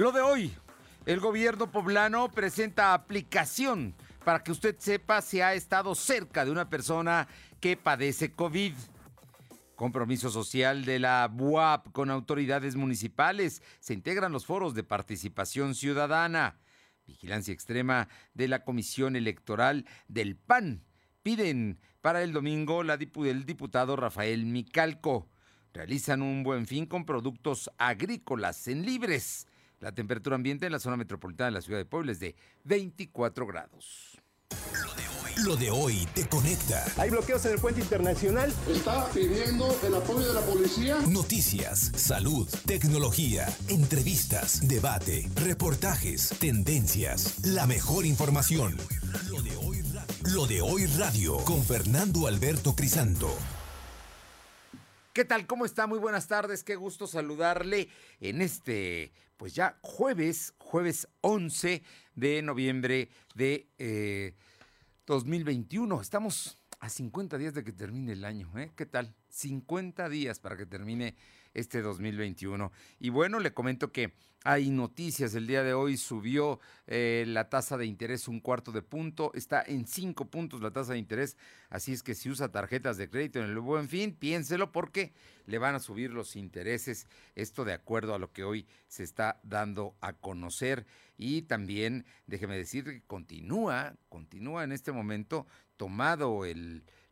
Lo de hoy, el gobierno poblano presenta aplicación para que usted sepa si ha estado cerca de una persona que padece COVID. Compromiso social de la BUAP con autoridades municipales. Se integran los foros de participación ciudadana. Vigilancia extrema de la Comisión Electoral del PAN. Piden para el domingo el diputado Rafael Micalco. Realizan un buen fin con productos agrícolas en libres. La temperatura ambiente en la zona metropolitana de la ciudad de Puebla es de 24 grados. Lo de hoy te conecta. Hay bloqueos en el puente internacional. Está pidiendo el apoyo de la policía. Noticias, salud, tecnología, entrevistas, debate, reportajes, tendencias, la mejor información. Lo de hoy radio. Lo de hoy radio con Fernando Alberto Crisanto. ¿Qué tal? ¿Cómo está? Muy buenas tardes. Qué gusto saludarle en este, pues ya jueves 11 de noviembre de 2021. Estamos a 50 días de que termine el año, ¿eh? ¿Qué tal? 50 días para que termine este 2021. Y bueno, le comento que hay noticias. El día de hoy subió la tasa de interés 0.25 punto. Está en 5 puntos la tasa de interés. Así es que si usa tarjetas de crédito en el Buen Fin, piénselo porque le van a subir los intereses. Esto de acuerdo a lo que hoy se está dando a conocer. Y también, déjeme decir que continúa en este momento tomado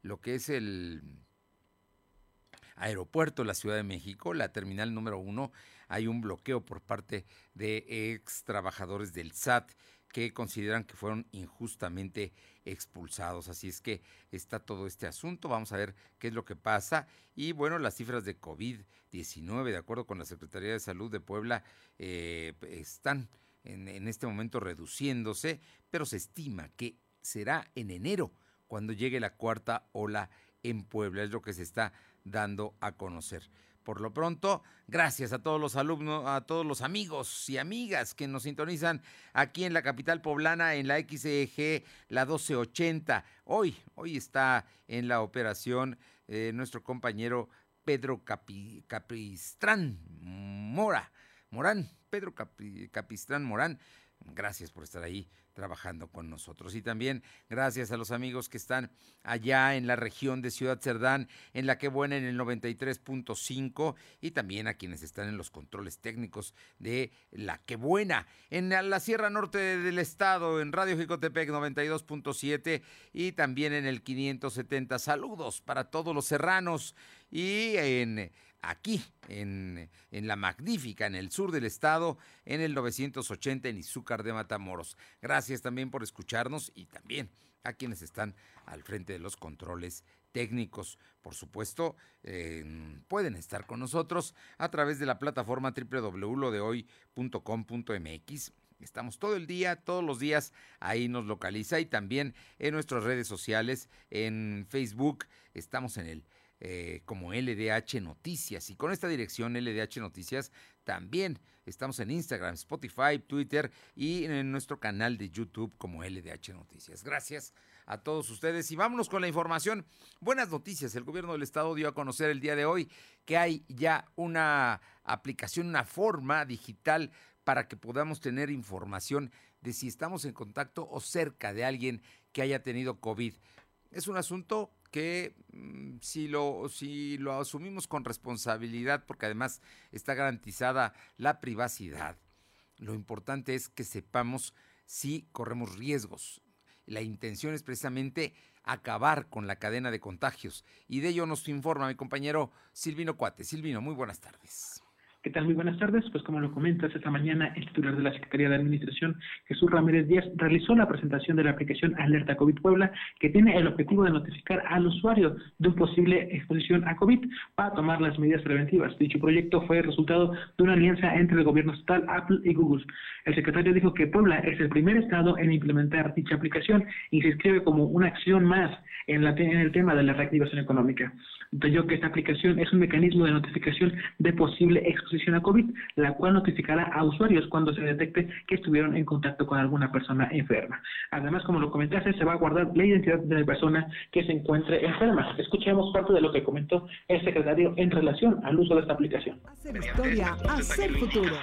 lo que es el aeropuerto de la Ciudad de México, la terminal número 1, hay un bloqueo por parte de ex trabajadores del SAT que consideran que fueron injustamente expulsados. Así es que está todo este asunto. Vamos a ver qué es lo que pasa. Y bueno, las cifras de COVID-19, de acuerdo con la Secretaría de Salud de Puebla, están en este momento reduciéndose, pero se estima que será en enero cuando llegue la cuarta ola en Puebla. Es lo que se está dando a conocer. Por lo pronto, gracias a todos los alumnos, a todos los amigos y amigas que nos sintonizan aquí en la capital poblana, en la XEG, la 1280. Hoy está en la operación nuestro compañero Pedro Capistrán Morán. Gracias por estar ahí trabajando con nosotros. Y también gracias a los amigos que están allá en la región de Ciudad Cerdán, en La Que Buena, en el 93.5, y también a quienes están en los controles técnicos de La Que Buena, en la Sierra Norte del Estado, en Radio Jicotepec 92.7 y también en el 570. Saludos para todos los serranos y aquí en la magnífica, en el sur del estado, en el 980 en Izúcar de Matamoros. Gracias también por escucharnos y también a quienes están al frente de los controles técnicos. Por supuesto, pueden estar con nosotros a través de la plataforma www.lodehoy.com.mx. Estamos todo el día, todos los días, ahí nos localiza y también en nuestras redes sociales, en Facebook, estamos en el como LDH Noticias, y con esta dirección LDH Noticias también estamos en Instagram, Spotify, Twitter y en nuestro canal de YouTube como LDH Noticias. Gracias a todos ustedes y vámonos con la información. Buenas noticias, el gobierno del estado dio a conocer el día de hoy que hay ya una aplicación, una forma digital para que podamos tener información de si estamos en contacto o cerca de alguien que haya tenido COVID. Es un asunto que si lo asumimos con responsabilidad, porque además está garantizada la privacidad, lo importante es que sepamos si corremos riesgos. La intención es precisamente acabar con la cadena de contagios y de ello nos informa mi compañero Silvino Cuates. Silvino, muy buenas tardes. ¿Qué tal? Muy buenas tardes. Pues como lo comentas, esta mañana el titular de la Secretaría de Administración, Jesús Ramírez Díaz, realizó la presentación de la aplicación Alerta COVID Puebla, que tiene el objetivo de notificar al usuario de una posible exposición a COVID para tomar las medidas preventivas. Dicho proyecto fue el resultado de una alianza entre el gobierno estatal, Apple y Google. El secretario dijo que Puebla es el primer estado en implementar dicha aplicación y se inscribe como una acción más en el tema de la reactivación económica. Detalló que esta aplicación es un mecanismo de notificación de posible exposición a COVID, la cual notificará a usuarios cuando se detecte que estuvieron en contacto con alguna persona enferma. Además, como lo comentaste, se va a guardar la identidad de la persona que se encuentre enferma. Escuchemos parte de lo que comentó el secretario en relación al uso de esta aplicación. Hacer historia, hacer futuro.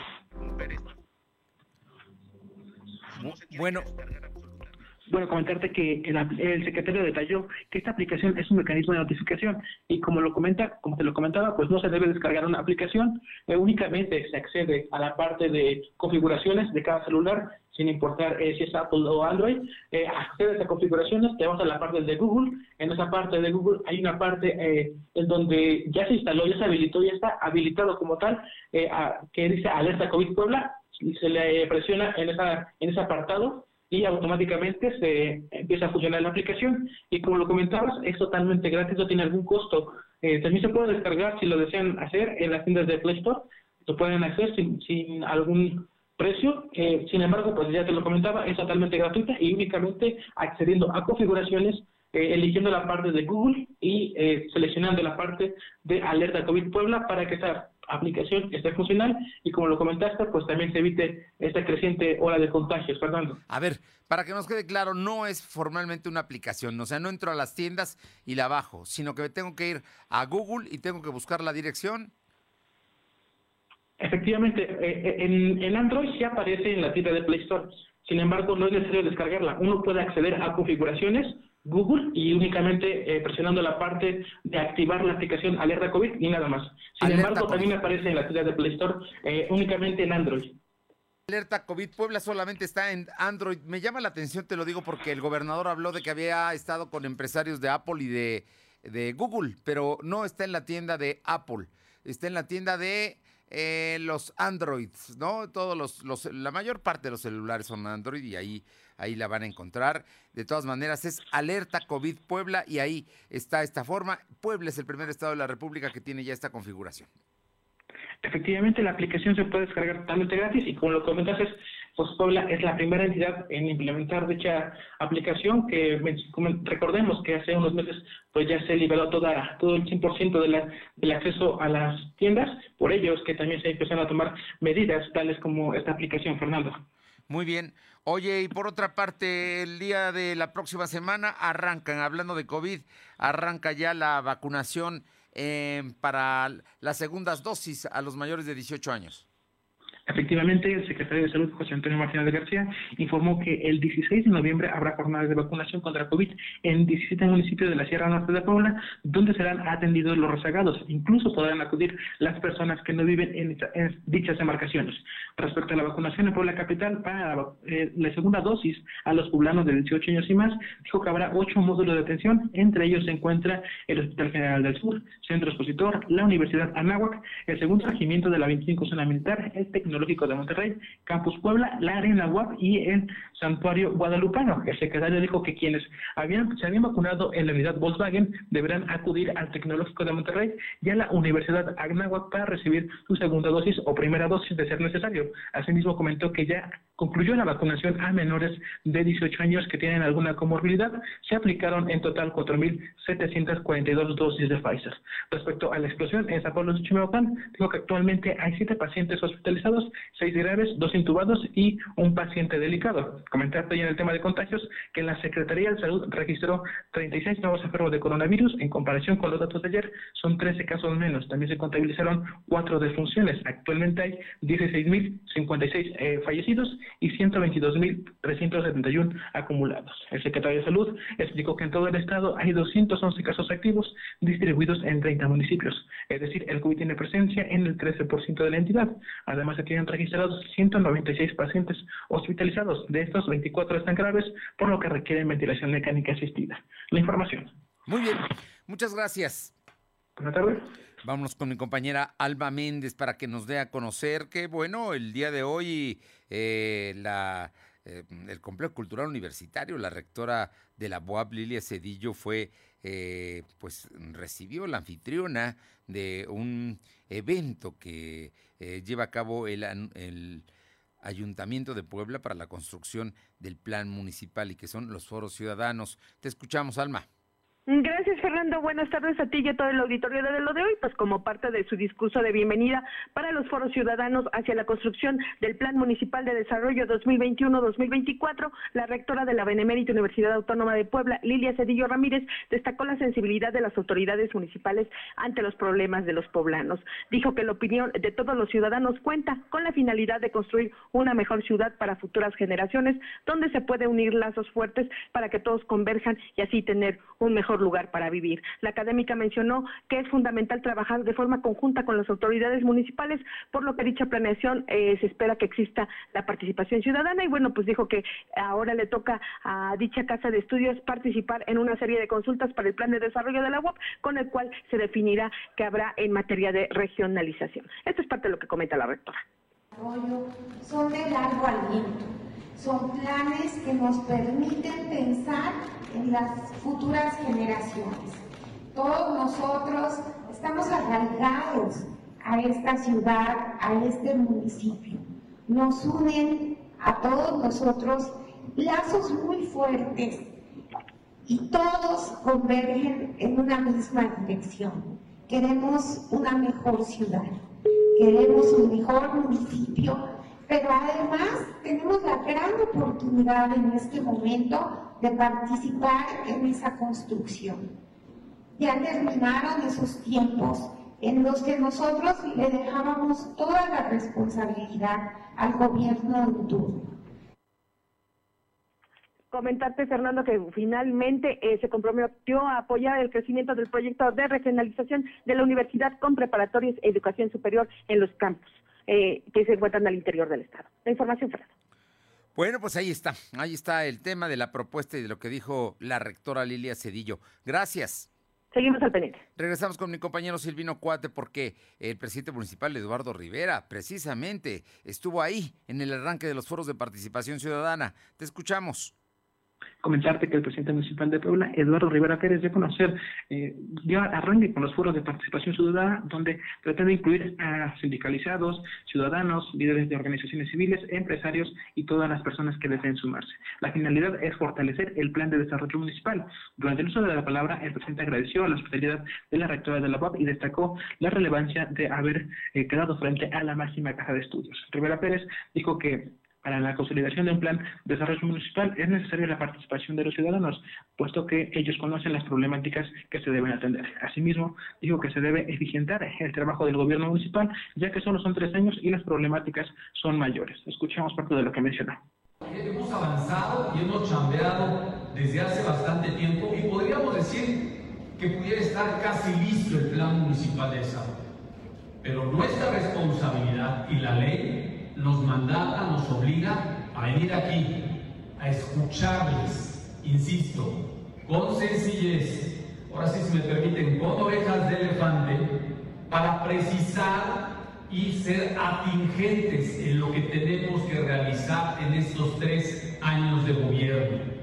Bueno, comentarte que el secretario detalló que esta aplicación es un mecanismo de notificación y como te lo comentaba, pues no se debe descargar una aplicación, únicamente se accede a la parte de configuraciones de cada celular, sin importar si es Apple o Android, accedes a configuraciones, te vas a la parte de Google, en esa parte de Google hay una parte en donde ya se instaló, ya se habilitó, ya está habilitado como tal, que dice Alerta COVID Puebla, y se le presiona en ese apartado, y automáticamente se empieza a funcionar la aplicación, y como lo comentabas, es totalmente gratis, no tiene algún costo. También se puede descargar, si lo desean hacer, en las tiendas de Play Store, lo pueden hacer sin algún precio. Sin embargo, pues ya te lo comentaba, es totalmente gratuita y únicamente accediendo a configuraciones, eligiendo la parte de Google y seleccionando la parte de Alerta COVID Puebla para que esa aplicación esté funcional y, como lo comentaste, pues también se evite esta creciente ola de contagios, Fernando. A ver, para que nos quede claro, no es formalmente una aplicación, o sea, no entro a las tiendas y la bajo, sino que tengo que ir a Google y tengo que buscar la dirección. Efectivamente, en Android ya aparece en la tienda de Play Store, sin embargo no es necesario descargarla, uno puede acceder a configuraciones Google y únicamente presionando la parte de activar la aplicación Alerta COVID y nada más. Sin embargo, también aparece en la tienda de Play Store, únicamente en Android. Alerta COVID Puebla solamente está en Android. Me llama la atención, te lo digo, porque el gobernador habló de que había estado con empresarios de Apple y de Google, pero no está en la tienda de Apple, está en la tienda de... los Androids, ¿no? Todos la mayor parte de los celulares son Android y ahí la van a encontrar. De todas maneras, es Alerta COVID Puebla y ahí está esta forma. Puebla es el primer estado de la República que tiene ya esta configuración. Efectivamente, la aplicación se puede descargar totalmente gratis y, como lo comentas, pues Puebla es la primera entidad en implementar dicha aplicación que, recordemos que hace unos meses pues ya se liberó todo el 100% del acceso a las tiendas, por ello es que también se empezaron a tomar medidas tales como esta aplicación, Fernando. Muy bien. Oye, y por otra parte, el día de la próxima semana hablando de COVID, arranca ya la vacunación para las segundas dosis a los mayores de 18 años. Efectivamente, el secretario de Salud, José Antonio Martínez de García, informó que el 16 de noviembre habrá jornadas de vacunación contra COVID en 17 municipios de la Sierra Norte de Puebla, donde serán atendidos los rezagados. Incluso podrán acudir las personas que no viven en dichas demarcaciones. Respecto a la vacunación en Puebla Capital, para la segunda dosis a los poblanos de 18 años y más, dijo que habrá 8 módulos de atención. Entre ellos se encuentra el Hospital General del Sur, Centro Expositor, la Universidad Anáhuac, el Segundo Regimiento de la 25 Zona Militar, el Tecnológico de Monterrey, Campus Puebla, la Arena UAP y el Santuario Guadalupano. El secretario dijo que quienes se habían vacunado en la unidad Volkswagen deberán acudir al Tecnológico de Monterrey y a la Universidad Anáhuac para recibir su segunda dosis o primera dosis de ser necesario. Asimismo, comentó que ya concluyó la vacunación a menores de 18 años que tienen alguna comorbilidad. Se aplicaron en total 4,742 dosis de Pfizer. Respecto a la explosión en San Pablo de Chimalhuacán, dijo que actualmente hay 7 pacientes hospitalizados, 6 graves, 2 intubados y un paciente delicado. Comentarte ya en el tema de contagios que en la Secretaría de Salud registró 36 nuevos enfermos de coronavirus. En comparación con los datos de ayer, son 13 casos menos. También se contabilizaron 4 defunciones. Actualmente hay 16,056 fallecidos y 122,371 acumulados. El secretario de Salud explicó que en todo el estado hay 211 casos activos distribuidos en 30 municipios. Es decir, el COVID tiene presencia en el 13% de la entidad. Además, se tienen registrados 196 pacientes hospitalizados. De estos, 24 están graves, por lo que requieren ventilación mecánica asistida. La información. Muy bien, muchas gracias. Buenas tardes. Vámonos con mi compañera Alba Méndez para que nos dé a conocer que, bueno, el día de hoy el Complejo Cultural Universitario, la rectora de la BUAP, Lilia Cedillo, recibió la anfitriona de un evento que lleva a cabo el Ayuntamiento de Puebla para la construcción del plan municipal y que son los foros ciudadanos. Te escuchamos, Alma. Gracias, Fernando. Buenas tardes a ti y a todo el auditorio de Lo de Hoy. Pues como parte de su discurso de bienvenida para los foros ciudadanos hacia la construcción del Plan Municipal de Desarrollo 2021-2024, la rectora de la Benemérita Universidad Autónoma de Puebla, Lilia Cedillo Ramírez, destacó la sensibilidad de las autoridades municipales ante los problemas de los poblanos. Dijo que la opinión de todos los ciudadanos cuenta con la finalidad de construir una mejor ciudad para futuras generaciones, donde se puede unir lazos fuertes para que todos converjan y así tener un mejor lugar para vivir. La académica mencionó que es fundamental trabajar de forma conjunta con las autoridades municipales, por lo que dicha planeación se espera que exista la participación ciudadana, y bueno, pues dijo que ahora le toca a dicha casa de estudios participar en una serie de consultas para el plan de desarrollo de la UAP, con el cual se definirá qué habrá en materia de regionalización. Esto es parte de lo que comenta la rectora. Son de largo aliento, son planes que nos permiten pensar en las futuras generaciones. Todos nosotros estamos arraigados a esta ciudad, a este municipio. Nos unen a todos nosotros lazos muy fuertes y todos convergen en una misma dirección. Queremos una mejor ciudad, queremos un mejor municipio, pero además tenemos la gran oportunidad en este momento de participar en esa construcción. Ya terminaron esos tiempos en los que nosotros le dejábamos toda la responsabilidad al gobierno de turno. Comentarte, Fernando, que finalmente se comprometió a apoyar el crecimiento del proyecto de regionalización de la universidad con preparatorias e educación superior en los campus que se encuentran al interior del estado. La información, Fernando. Bueno, pues ahí está el tema de la propuesta y de lo que dijo la rectora Lilia Cedillo. Gracias. Seguimos al pendiente. Regresamos con mi compañero Silvino Cuate, porque el presidente municipal Eduardo Rivera precisamente estuvo ahí en el arranque de los foros de participación ciudadana. Te escuchamos. Comentarte que el presidente municipal de Puebla, Eduardo Rivera Pérez, dio a conocer, dio arranque con los foros de participación ciudadana, donde pretende incluir a sindicalizados, ciudadanos, líderes de organizaciones civiles, empresarios y todas las personas que deseen sumarse. La finalidad es fortalecer el plan de desarrollo municipal. Durante el uso de la palabra, el presidente agradeció a la hospitalidad de la rectora de la BUAP y destacó la relevancia de haber quedado frente a la máxima casa de estudios. Rivera Pérez dijo que para la consolidación de un plan de desarrollo municipal es necesaria la participación de los ciudadanos, puesto que ellos conocen las problemáticas que se deben atender. Asimismo, dijo que se debe eficientar el trabajo del gobierno municipal, ya que solo son 3 años y las problemáticas son mayores. Escuchemos parte de lo que mencionó. Hemos avanzado y hemos chambeado desde hace bastante tiempo, y podríamos decir que pudiera estar casi listo el plan municipal de desarrollo. Pero nuestra responsabilidad y la ley nos mandata, nos obliga a venir aquí, a escucharles, insisto, con sencillez, ahora sí si me permiten, con orejas de elefante, para precisar y ser atingentes en lo que tenemos que realizar en estos 3 años de gobierno.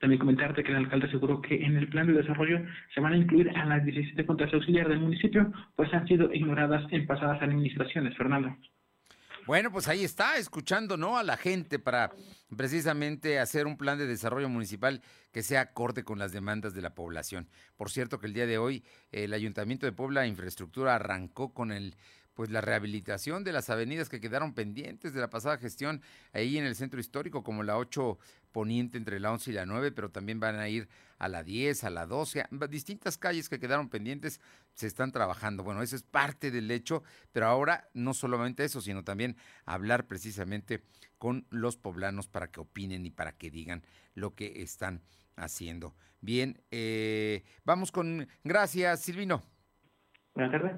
También comentarte que el alcalde aseguró que en el plan de desarrollo se van a incluir a las 17 juntas auxiliares del municipio, pues han sido ignoradas en pasadas administraciones, Fernando. Bueno, pues ahí está, escuchando, ¿no?, a la gente para precisamente hacer un plan de desarrollo municipal que sea acorde con las demandas de la población. Por cierto que el día de hoy el Ayuntamiento de Puebla Infraestructura arrancó con la rehabilitación de las avenidas que quedaron pendientes de la pasada gestión ahí en el centro histórico, como la 8 Poniente entre la 11 y la 9, pero también van a ir a la 10, a la 12, distintas calles que quedaron pendientes se están trabajando. Bueno, eso es parte del hecho, pero ahora no solamente eso, sino también hablar precisamente con los poblanos para que opinen y para que digan lo que están haciendo. Bien, vamos con... Gracias, Silvino. Buenas tardes.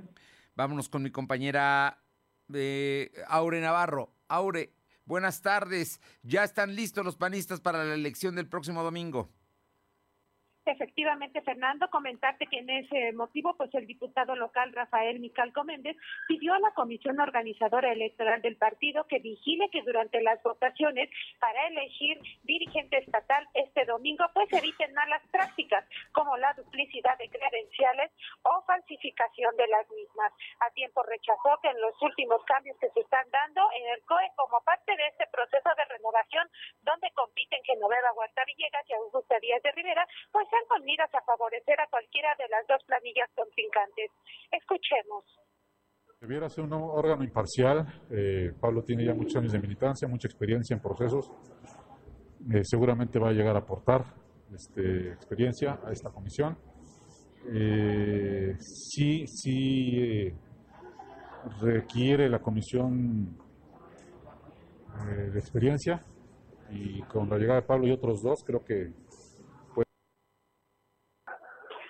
Vámonos con mi compañera Aure Navarro. Aure, buenas tardes. ¿Ya están listos los panistas para la elección del próximo domingo? Efectivamente, Fernando, comentarte que en ese motivo, pues el diputado local Rafael Micalco Méndez pidió a la comisión organizadora electoral del partido que vigile que durante las votaciones para elegir dirigente estatal este domingo, pues eviten malas prácticas como la duplicidad de credenciales o falsificación de las mismas. A tiempo rechazó que en los últimos cambios que se están dando en el COE como parte de este proceso de renovación donde compiten Genoveva Huerta Villegas y Augusta Díaz de Rivera, pues están con miras a favorecer a cualquiera de las dos planillas contrincantes. Escuchemos. Debiera ser un órgano imparcial. Pablo tiene ya muchos años de militancia, mucha experiencia en procesos. Seguramente va a llegar a aportar experiencia a esta comisión. Sí requiere la comisión de experiencia, y con la llegada de Pablo y otros dos creo que...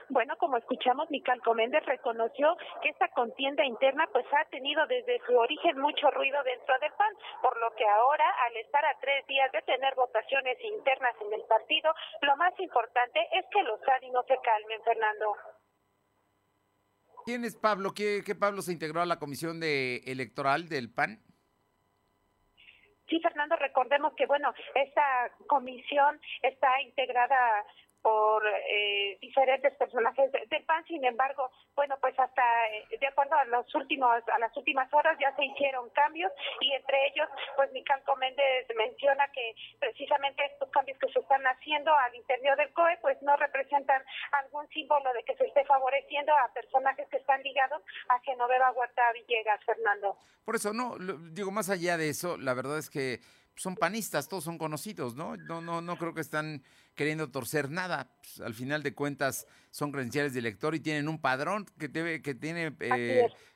Bueno, como escuchamos, Micalco Méndez reconoció que esta contienda interna pues ha tenido desde su origen mucho ruido dentro del PAN, por lo que ahora, al estar a 3 días de tener votaciones internas en el partido, lo más importante es que los ánimos se calmen, Fernando. ¿Quién es Pablo? ¿Qué Pablo se integró a la comisión electoral del PAN? Sí, Fernando, recordemos que, bueno, esta comisión está integrada por diferentes personajes del PAN. Sin embargo, bueno, pues hasta de acuerdo a las últimas horas ya se hicieron cambios, y entre ellos, pues Micalco Méndez menciona que precisamente estos cambios que se están haciendo al interior del COE, pues no representan algún símbolo de que se esté favoreciendo a personajes que están ligados a Genoveva Huerta Villegas, Fernando. Por eso, no, digo, más allá de eso, la verdad es que son panistas, todos son conocidos, ¿no? No creo que están queriendo torcer nada. Pues, al final de cuentas son credenciales de elector y tienen un padrón que tiene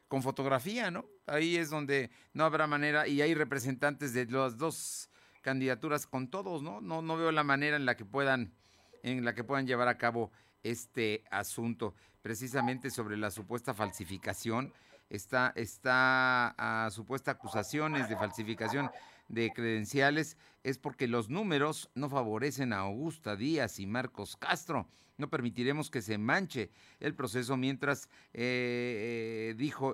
con fotografía, ¿no? Ahí es donde no habrá manera, y hay representantes de las dos candidaturas con todos, ¿no? No veo la manera en la que puedan llevar a cabo este asunto. Precisamente sobre la supuesta falsificación, esta supuesta acusaciones de falsificación de credenciales, es porque los números no favorecen a Augusta Díaz y Marcos Castro. No permitiremos que se manche el proceso mientras, dijo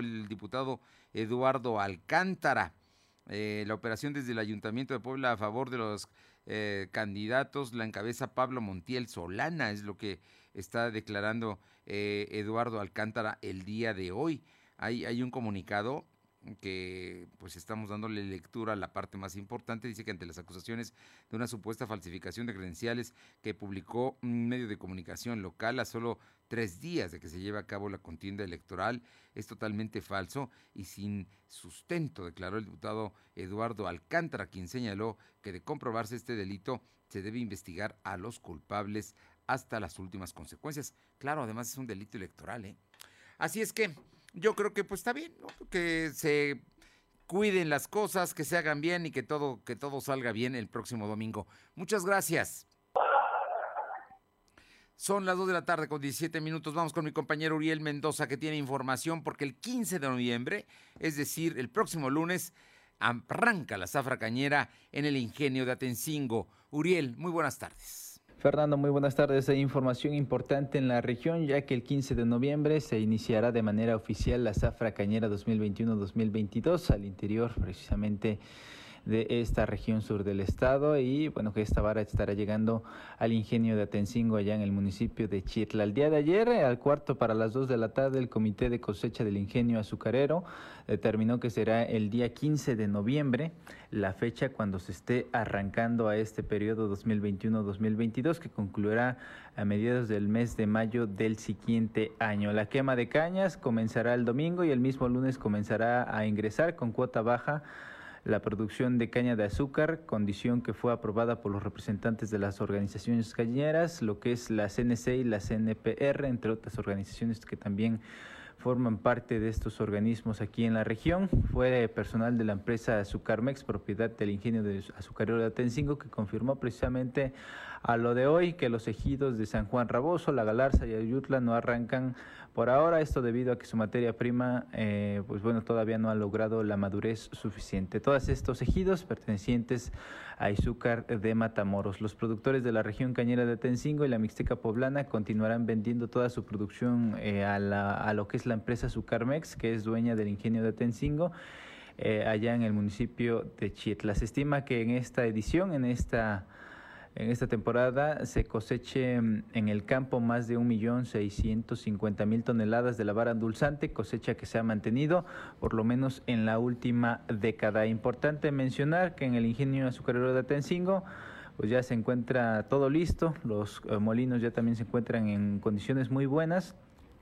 el diputado Eduardo Alcántara. La operación desde el Ayuntamiento de Puebla a favor de los candidatos la encabeza Pablo Montiel Solana, es lo que está declarando Eduardo Alcántara el día de hoy. Hay un comunicado que pues estamos dándole lectura a la parte más importante. Dice que ante las acusaciones de una supuesta falsificación de credenciales que publicó un medio de comunicación local a solo 3 días de que se lleve a cabo la contienda electoral, es totalmente falso y sin sustento, declaró el diputado Eduardo Alcántara, quien señaló que de comprobarse este delito se debe investigar a los culpables hasta las últimas consecuencias. Claro, además es un delito electoral, ¿eh? Así es que yo creo que pues está bien, ¿no? Que se cuiden las cosas, que se hagan bien y que todo salga bien el próximo domingo. Muchas gracias. Son las 2:17 p.m. Vamos con mi compañero Uriel Mendoza, que tiene información, porque el 15 de noviembre, es decir, el próximo lunes, arranca la zafra cañera en el ingenio de Atencingo. Uriel, muy buenas tardes. Fernando, muy buenas tardes. Hay información importante en la región, ya que el 15 de noviembre se iniciará de manera oficial la zafra cañera 2021-2022 al interior precisamente de esta región sur del estado, y bueno, que esta vara estará llegando al ingenio de Atencingo, allá en el municipio de Chitla. El día de ayer, al 2:15 p.m, el Comité de Cosecha del Ingenio Azucarero determinó que será el día 15 de noviembre la fecha cuando se esté arrancando a este periodo 2021-2022, que concluirá a mediados del mes de mayo del siguiente año. La quema de cañas comenzará el domingo y el mismo lunes comenzará a ingresar con cuota baja la producción de caña de azúcar, condición que fue aprobada por los representantes de las organizaciones cañeras, lo que es la CNC y la CNPR, entre otras organizaciones que también forman parte de estos organismos aquí en la región. Fue personal de la empresa Coparmex, propiedad del ingenio de azucarero de Atencingo, que confirmó precisamente a lo de hoy que los ejidos de San Juan Raboso, La Galarza y Ayutla no arrancan por ahora, esto debido a que su materia prima todavía no ha logrado la madurez suficiente. Todos estos ejidos pertenecientes a Izúcar de Matamoros. Los productores de la región cañera de Atencingo y la Mixteca poblana continuarán vendiendo toda su producción a lo que es la empresa Coparmex, que es dueña del ingenio de Atencingo, allá en el municipio de Chitla. Se estima que en esta edición, en esta temporada se coseche en el campo más de 1.650.000 toneladas de la vara endulzante, cosecha que se ha mantenido por lo menos en la última década. Importante mencionar que en el ingenio azucarero de Atencingo pues ya se encuentra todo listo, los molinos ya también se encuentran en condiciones muy buenas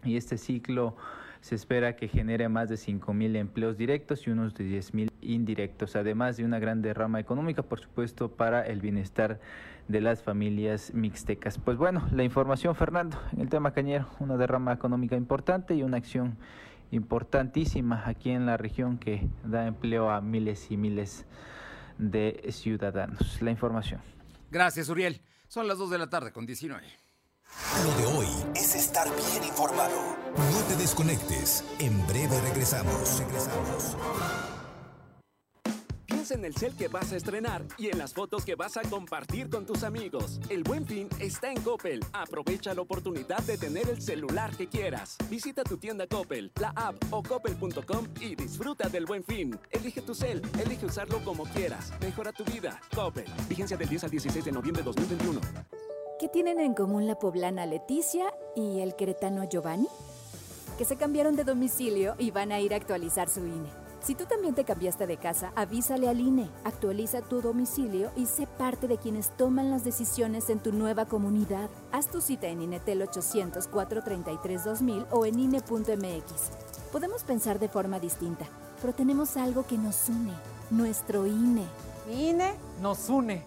y este ciclo se espera que genere más de 5.000 empleos directos y unos de 10.000 indirectos, además de una gran derrama económica, por supuesto, para el bienestar de las familias mixtecas. Pues bueno, la información, Fernando, en el tema cañero, una derrama económica importante y una acción importantísima aquí en la región que da empleo a miles y miles de ciudadanos. La información. Gracias, Uriel. Son las 2:19 p.m. Lo de hoy es estar bien informado. No te desconectes. En breve regresamos. Piensa en el cel que vas a estrenar y en las fotos que vas a compartir con tus amigos. El Buen Fin está en Coppel. Aprovecha la oportunidad de tener el celular que quieras. Visita tu tienda Coppel, la app o coppel.com y disfruta del Buen Fin. Elige tu cel, elige usarlo como quieras. Mejora tu vida. Coppel. Vigencia del 10 al 16 de noviembre de 2021. ¿Qué tienen en común la poblana Leticia y el queretano Giovanni? Que se cambiaron de domicilio y van a ir a actualizar su INE. Si tú también te cambiaste de casa, avísale al INE, actualiza tu domicilio y sé parte de quienes toman las decisiones en tu nueva comunidad. Haz tu cita en INETEL 800-433-2000 o en INE.mx. Podemos pensar de forma distinta, pero tenemos algo que nos une, nuestro INE. Mi INE nos une.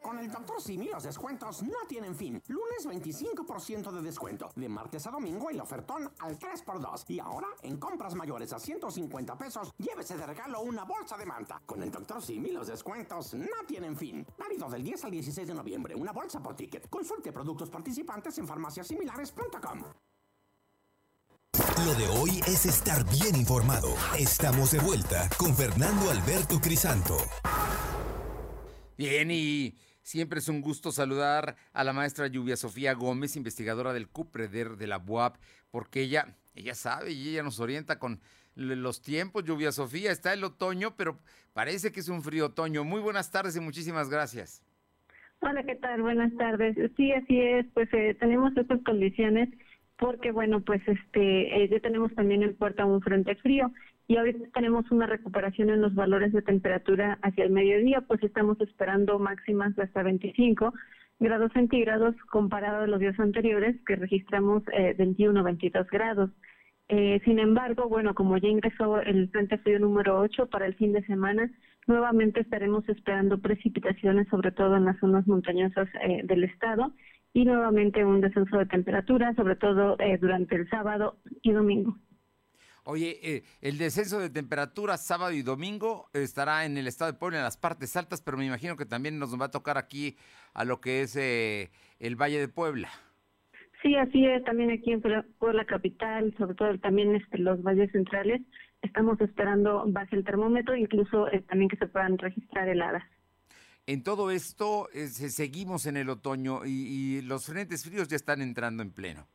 Con el Dr. Simi los descuentos no tienen fin. Lunes 25% de descuento. De martes a domingo el ofertón al 3x2. Y ahora, en compras mayores a $150, llévese de regalo una bolsa de manta. Con el Dr. Simi los descuentos no tienen fin. Válido del 10 al 16 de noviembre. Una bolsa por ticket. Consulte productos participantes en farmaciasimilares.com. Lo de hoy es estar bien informado. Estamos de vuelta con Fernando Alberto Crisanto. Bien, y siempre es un gusto saludar a la maestra Lluvia Sofía Gómez, investigadora del CUPREDER de la BUAP, porque ella sabe y ella nos orienta con los tiempos. Lluvia Sofía, está el otoño, pero parece que es un frío otoño. Muy buenas tardes y muchísimas gracias. Hola, ¿qué tal? Buenas tardes. Sí, así es, pues tenemos estas condiciones porque, bueno, pues ya tenemos también en puerta un frente frío. Y ahorita tenemos una recuperación en los valores de temperatura hacia el mediodía, pues estamos esperando máximas de hasta 25 grados centígrados comparado a los días anteriores que registramos 21 o 22 grados. Sin embargo, bueno, como ya ingresó el frente frío número 8 para el fin de semana, nuevamente estaremos esperando precipitaciones, sobre todo en las zonas montañosas del estado, y nuevamente un descenso de temperatura, sobre todo durante el sábado y domingo. Oye, el descenso de temperatura sábado y domingo estará en el estado de Puebla, en las partes altas, pero me imagino que también nos va a tocar aquí a lo que es el Valle de Puebla. Sí, así es, también aquí en Puebla capital, sobre todo también los valles centrales, estamos esperando baje el termómetro, incluso también que se puedan registrar heladas. En todo esto seguimos en el otoño y los frentes fríos ya están entrando en pleno.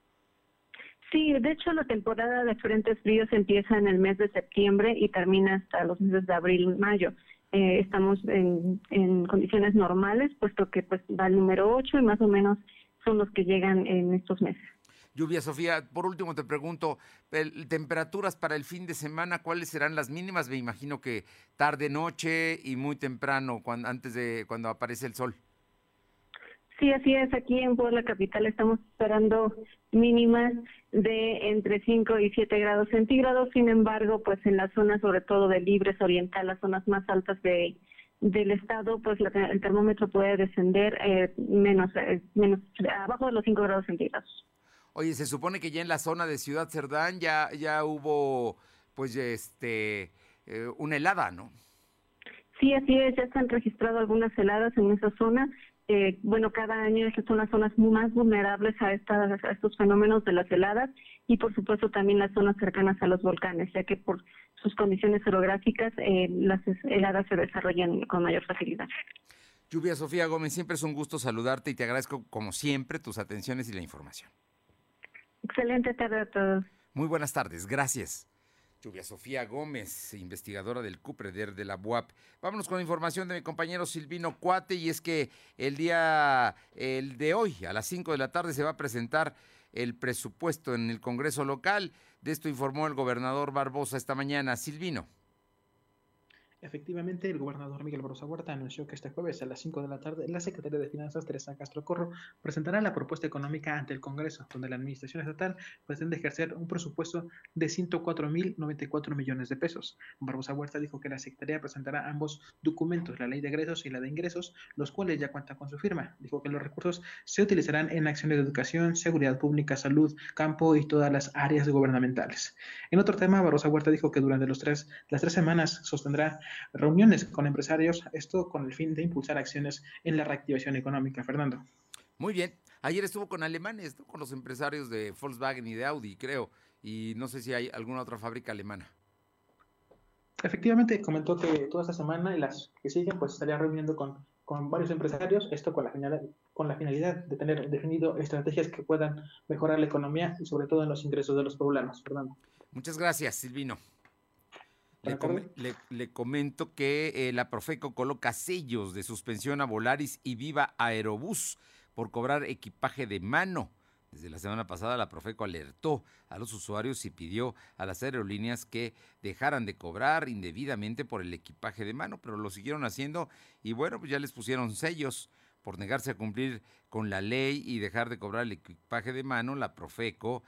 Sí, de hecho la temporada de frentes fríos empieza en el mes de septiembre y termina hasta los meses de abril y mayo. Estamos en condiciones normales, puesto que va el número 8 y más o menos son los que llegan en estos meses. Lluvia Sofía, por último te pregunto, temperaturas para el fin de semana, ¿cuáles serán las mínimas? Me imagino que tarde, noche y muy temprano, cuando aparece el sol. Sí, así es. Aquí en Puebla capital estamos esperando mínimas de entre 5 y 7 grados centígrados. Sin embargo, pues en la zona, sobre todo de Libres Oriental, las zonas más altas del estado, pues el termómetro puede descender menos abajo de los 5 grados centígrados. Oye, se supone que ya en la zona de Ciudad Cerdán ya hubo, pues, una helada, ¿no? Sí, así es. Ya se han registrado algunas heladas en esa zona. Cada año son las zonas más vulnerables a estos fenómenos de las heladas y por supuesto también las zonas cercanas a los volcanes, ya que por sus condiciones orográficas las heladas se desarrollan con mayor facilidad. Lluvia Sofía Gómez, siempre es un gusto saludarte y te agradezco como siempre tus atenciones y la información. Excelente tarde a todos. Muy buenas tardes, gracias. Lluvia Sofía Gómez, investigadora del CUPREDER de la BUAP. Vámonos con información de mi compañero Silvino Cuate, y es que el día de hoy, a las 5 de la tarde, se va a presentar el presupuesto en el Congreso local. De esto informó el gobernador Barbosa esta mañana. Silvino. Efectivamente, el gobernador Miguel Barbosa Huerta anunció que este jueves a las 5 de la tarde la secretaria de Finanzas, Teresa Castro Corro, presentará la propuesta económica ante el Congreso, donde la administración estatal pretende ejercer un presupuesto de 104.094 millones de pesos. Barbosa Huerta dijo que la secretaría presentará ambos documentos, la ley de egresos y la de ingresos, los cuales ya cuentan con su firma. Dijo que los recursos se utilizarán en acciones de educación, seguridad pública, salud, campo y todas las áreas gubernamentales. En otro tema, Barbosa Huerta dijo que durante las tres semanas sostendrá reuniones con empresarios, esto con el fin de impulsar acciones en la reactivación económica, Fernando. Muy bien, ayer estuvo con alemanes, ¿no? Con los empresarios de Volkswagen y de Audi, creo, y no sé si hay alguna otra fábrica alemana. Efectivamente, comentó que toda esta semana y las que siguen, pues estaría reuniendo con varios empresarios, esto con la finalidad de tener definido estrategias que puedan mejorar la economía y sobre todo en los ingresos de los poblanos, Fernando. Muchas gracias, Silvino. Le comento que la Profeco coloca sellos de suspensión a Volaris y Viva Aerobús por cobrar equipaje de mano. Desde la semana pasada la Profeco alertó a los usuarios y pidió a las aerolíneas que dejaran de cobrar indebidamente por el equipaje de mano, pero lo siguieron haciendo y bueno, pues ya les pusieron sellos. Por negarse a cumplir con la ley y dejar de cobrar el equipaje de mano, la Profeco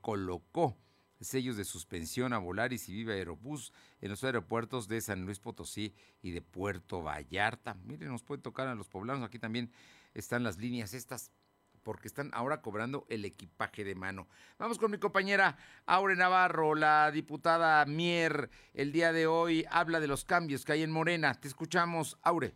colocó sellos de suspensión a Volaris y Viva Aerobús en los aeropuertos de San Luis Potosí y de Puerto Vallarta. Miren, nos puede tocar a los poblanos. Aquí también están las líneas estas, porque están ahora cobrando el equipaje de mano. Vamos con mi compañera Aure Navarro, la diputada Mier. El día de hoy habla de los cambios que hay en Morena. Te escuchamos, Aure.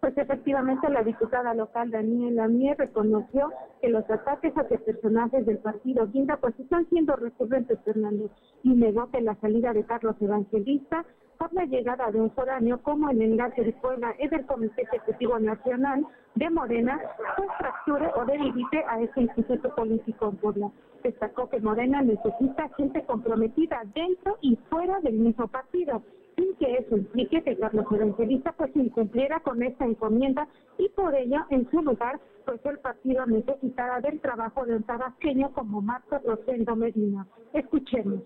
Pues efectivamente la diputada local Daniela Mier reconoció que los ataques hacia personajes del partido guinda pues están siendo recurrentes, Fernando, y negó que la salida de Carlos Evangelista por la llegada de un foráneo como el enlace de Puebla en el Comité Ejecutivo Nacional de Morena pues fracture o debilite a ese instituto político en Puebla. Destacó que Morena necesita gente comprometida dentro y fuera del mismo partido, sin que eso implique que Carlos Evangelista pues incumpliera con esta encomienda y por ello, en su lugar, pues el partido necesitara del trabajo de un tabasqueño como Marcos Rosendo Medina. Escuchemos.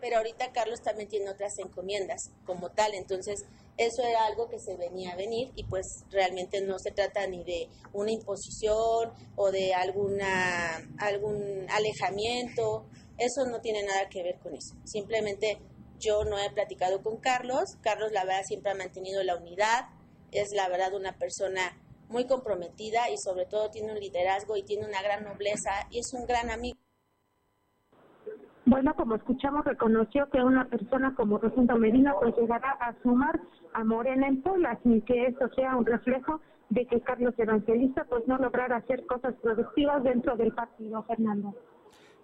Pero ahorita Carlos también tiene otras encomiendas como tal, entonces eso era algo que se venía a venir y pues realmente no se trata ni de una imposición o de algún alejamiento, eso no tiene nada que ver con eso, simplemente yo no he platicado con Carlos. Carlos, la verdad, siempre ha mantenido la unidad. Es, la verdad, una persona muy comprometida y, sobre todo, tiene un liderazgo y tiene una gran nobleza y es un gran amigo. Bueno, como escuchamos, reconoció que una persona como Rosendo Medina pues llegará a sumar a Morena en Puebla, sin que esto sea un reflejo de que Carlos Evangelista pues no logrará hacer cosas productivas dentro del partido, Fernando.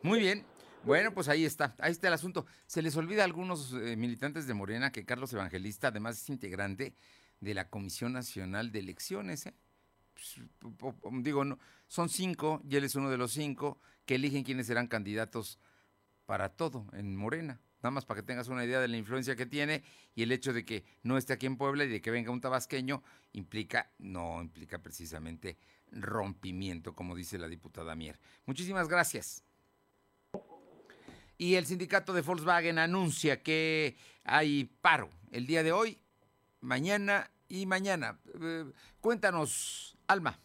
Muy bien. Bueno, pues ahí está el asunto. Se les olvida a algunos militantes de Morena que Carlos Evangelista además es integrante de la Comisión Nacional de Elecciones. Pues, digo, no, son 5 y él es uno de los 5 que eligen quiénes serán candidatos para todo en Morena. Nada más para que tengas una idea de la influencia que tiene, y el hecho de que no esté aquí en Puebla y de que venga un tabasqueño no implica precisamente rompimiento, como dice la diputada Mier. Muchísimas gracias. Y el sindicato de Volkswagen anuncia que hay paro el día de hoy, mañana. Cuéntanos, Alma.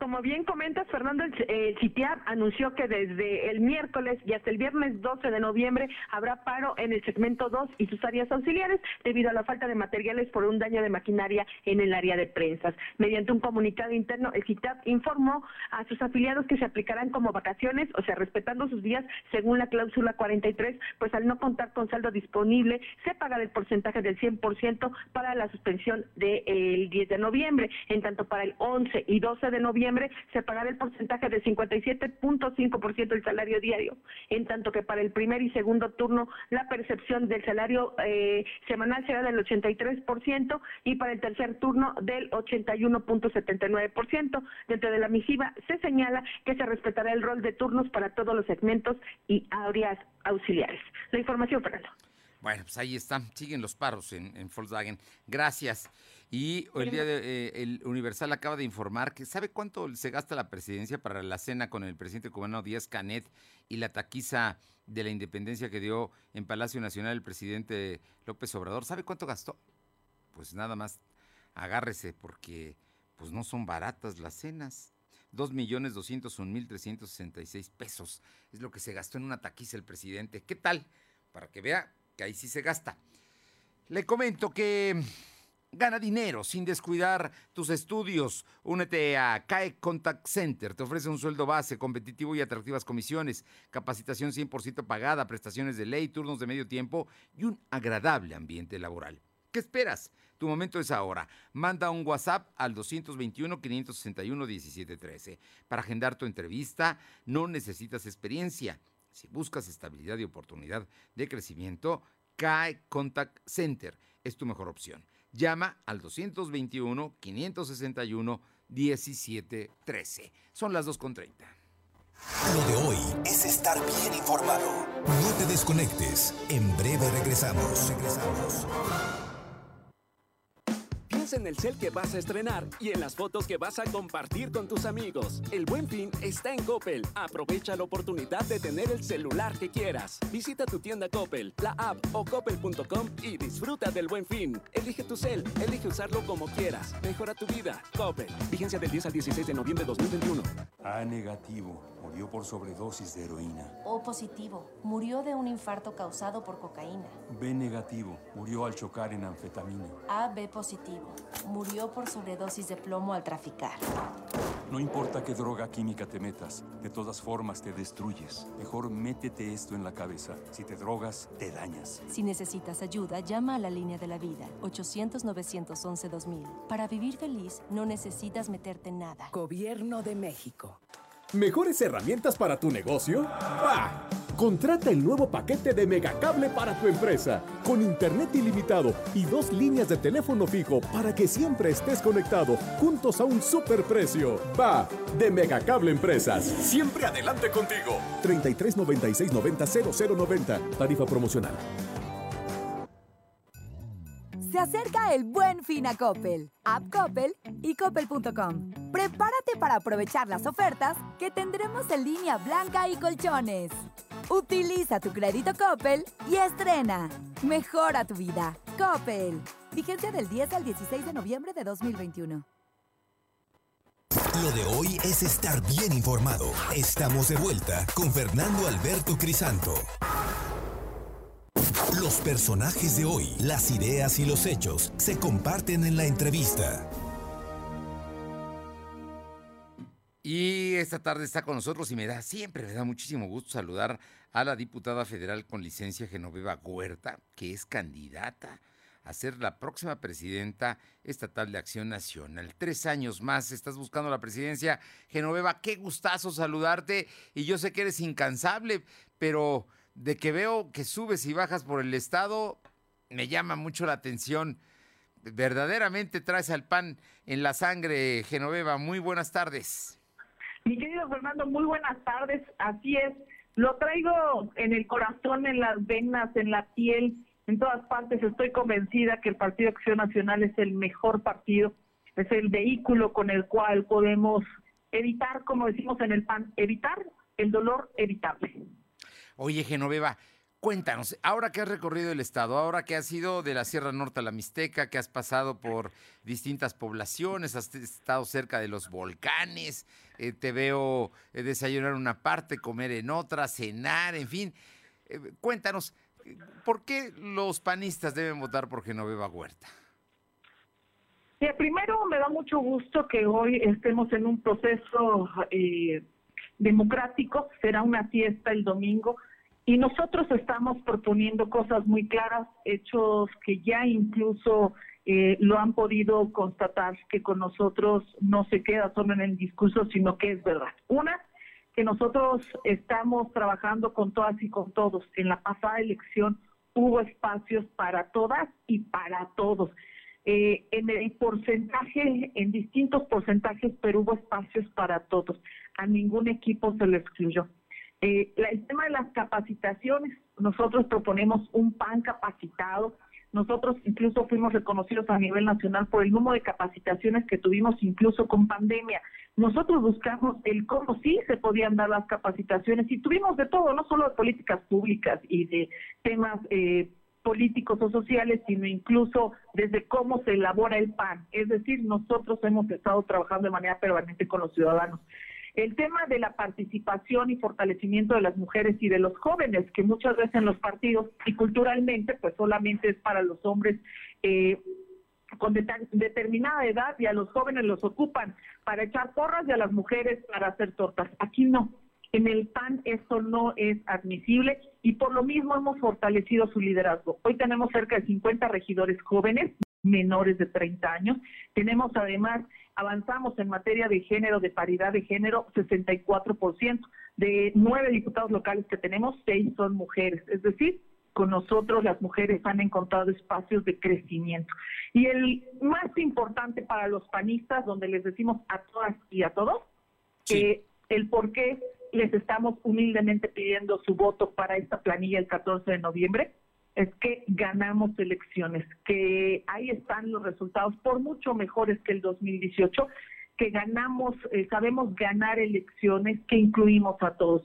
Como bien comentas, Fernando, el CITIAB anunció que desde el miércoles y hasta el viernes 12 de noviembre habrá paro en el segmento 2 y sus áreas auxiliares debido a la falta de materiales por un daño de maquinaria en el área de prensas. Mediante un comunicado interno, el CITIAB informó a sus afiliados que se aplicarán como vacaciones, o sea, respetando sus días según la cláusula 43, pues al no contar con saldo disponible, se pagará el porcentaje del 100% para la suspensión del 10 de noviembre. En tanto, para el 11 y 12 de noviembre, septiembre se pagará el porcentaje de 57.5% del salario diario, en tanto que para el primer y segundo turno la percepción del salario semanal será del 83% y para el tercer turno del 81.79%. Dentro de la misiva se señala que se respetará el rol de turnos para todos los segmentos y áreas auxiliares. La información, Fernando. Bueno, pues ahí están, siguen los paros en Volkswagen. Gracias. Y el día de el Universal acaba de informar que ¿sabe cuánto se gasta la presidencia para la cena con el presidente cubano Díaz-Canet y la taquiza de la independencia que dio en Palacio Nacional el presidente López Obrador? ¿Sabe cuánto gastó? Pues nada más, agárrese, porque pues no son baratas las cenas. 2,201,366 pesos es lo que se gastó en una taquiza el presidente. ¿Qué tal? Para que vea que ahí sí se gasta. Le comento que gana dinero sin descuidar tus estudios. Únete a CAE Contact Center. Te ofrece un sueldo base competitivo y atractivas comisiones, capacitación 100% pagada, prestaciones de ley, turnos de medio tiempo y un agradable ambiente laboral. ¿Qué esperas? Tu momento es ahora. Manda un WhatsApp al 221-561-1713. Para agendar tu entrevista no necesitas experiencia. Si buscas estabilidad y oportunidad de crecimiento, CAE Contact Center es tu mejor opción. Llama al 221-561-1713. Son las 2:30. Lo de hoy es estar bien informado. No te desconectes. En breve regresamos. En el cel que vas a estrenar y en las fotos que vas a compartir con tus amigos. El Buen Fin está en Coppel. Aprovecha la oportunidad de tener el celular que quieras. Visita tu tienda Coppel, la app o coppel.com y disfruta del Buen Fin. Elige tu cel, elige usarlo como quieras. Mejora tu vida. Coppel. Vigencia del 10 al 16 de noviembre de 2021. A negativo, murió por sobredosis de heroína. O positivo, murió de un infarto causado por cocaína. B negativo, murió al chocar en anfetamina. AB positivo, murió por sobredosis de plomo al traficar. No importa qué droga química te metas, de todas formas te destruyes. Mejor métete esto en la cabeza. Si te drogas, te dañas. Si necesitas ayuda, llama a la línea de la vida, 800-911-2000. Para vivir feliz, no necesitas meterte en nada. Gobierno de México. ¿Mejores herramientas para tu negocio? ¡Ah! Contrata el nuevo paquete de Megacable para tu empresa, con internet ilimitado y 2 líneas de teléfono fijo para que siempre estés conectado, juntos a un superprecio. ¡Va! De Megacable Empresas. Siempre adelante contigo. 3396900090. Tarifa promocional. Se acerca el Buen Fin a Coppel, app Coppel y Coppel.com. Prepárate para aprovechar las ofertas que tendremos en línea blanca y colchones. Utiliza tu crédito Coppel y estrena. Mejora tu vida. Coppel. Vigencia del 10 al 16 de noviembre de 2021. Lo de hoy es estar bien informado. Estamos de vuelta con Fernando Alberto Crisanto. Los personajes de hoy, las ideas y los hechos se comparten en la entrevista. Y esta tarde está con nosotros y siempre me da muchísimo gusto saludar a la diputada federal con licencia Genoveva Huerta, que es candidata a ser la próxima presidenta estatal de Acción Nacional. 3 años más estás buscando la presidencia. Genoveva, qué gustazo saludarte, y yo sé que eres incansable, pero de que veo que subes y bajas por el estado, me llama mucho la atención. Verdaderamente traes al PAN en la sangre, Genoveva. Muy buenas tardes. Mi querido Fernando, muy buenas tardes. Así es, lo traigo en el corazón, en las venas, en la piel, en todas partes. Estoy convencida que el Partido Acción Nacional es el mejor partido, es el vehículo con el cual podemos evitar, como decimos en el PAN, evitar el dolor evitable. Oye, Genoveva, cuéntanos, ahora que has recorrido el estado, ahora que has ido de la Sierra Norte a la Mixteca, que has pasado por distintas poblaciones, has estado cerca de los volcanes, te veo desayunar en una parte, comer en otra, cenar, en fin. Cuéntanos, ¿por qué los panistas deben votar por Genoveva Huerta? Sí, primero, me da mucho gusto que hoy estemos en un proceso democrático. Será una fiesta el domingo Y nosotros estamos proponiendo cosas muy claras, hechos que ya incluso lo han podido constatar, que con nosotros no se queda solo en el discurso, sino que es verdad. Una, que nosotros estamos trabajando con todas y con todos. En la pasada elección hubo espacios para todas y para todos. En el porcentaje, en distintos porcentajes, pero hubo espacios para todos. A ningún equipo se le excluyó. El tema de las capacitaciones, nosotros proponemos un PAN capacitado. Nosotros incluso fuimos reconocidos a nivel nacional por el número de capacitaciones que tuvimos incluso con pandemia. Nosotros buscamos el cómo sí se podían dar las capacitaciones y tuvimos de todo, no solo de políticas públicas y de temas políticos o sociales, sino incluso desde cómo se elabora el PAN. Es decir, nosotros hemos estado trabajando de manera permanente con los ciudadanos. El tema de la participación y fortalecimiento de las mujeres y de los jóvenes, que muchas veces en los partidos y culturalmente pues solamente es para los hombres con determinada edad, y a los jóvenes los ocupan para echar porras y a las mujeres para hacer tortas. Aquí no, en el PAN esto no es admisible y por lo mismo hemos fortalecido su liderazgo. Hoy tenemos cerca de 50 regidores jóvenes, menores de 30 años. Tenemos además, avanzamos en materia de género, de paridad de género, 64%. De 9 diputados locales que tenemos, 6 son mujeres. Es decir, con nosotros las mujeres han encontrado espacios de crecimiento. Y el más importante para los panistas, donde les decimos a todas y a todos, sí, que el por qué les estamos humildemente pidiendo su voto para esta planilla el 14 de noviembre, es que ganamos elecciones, que ahí están los resultados, por mucho mejores que el 2018, que ganamos, sabemos ganar elecciones, que incluimos a todos.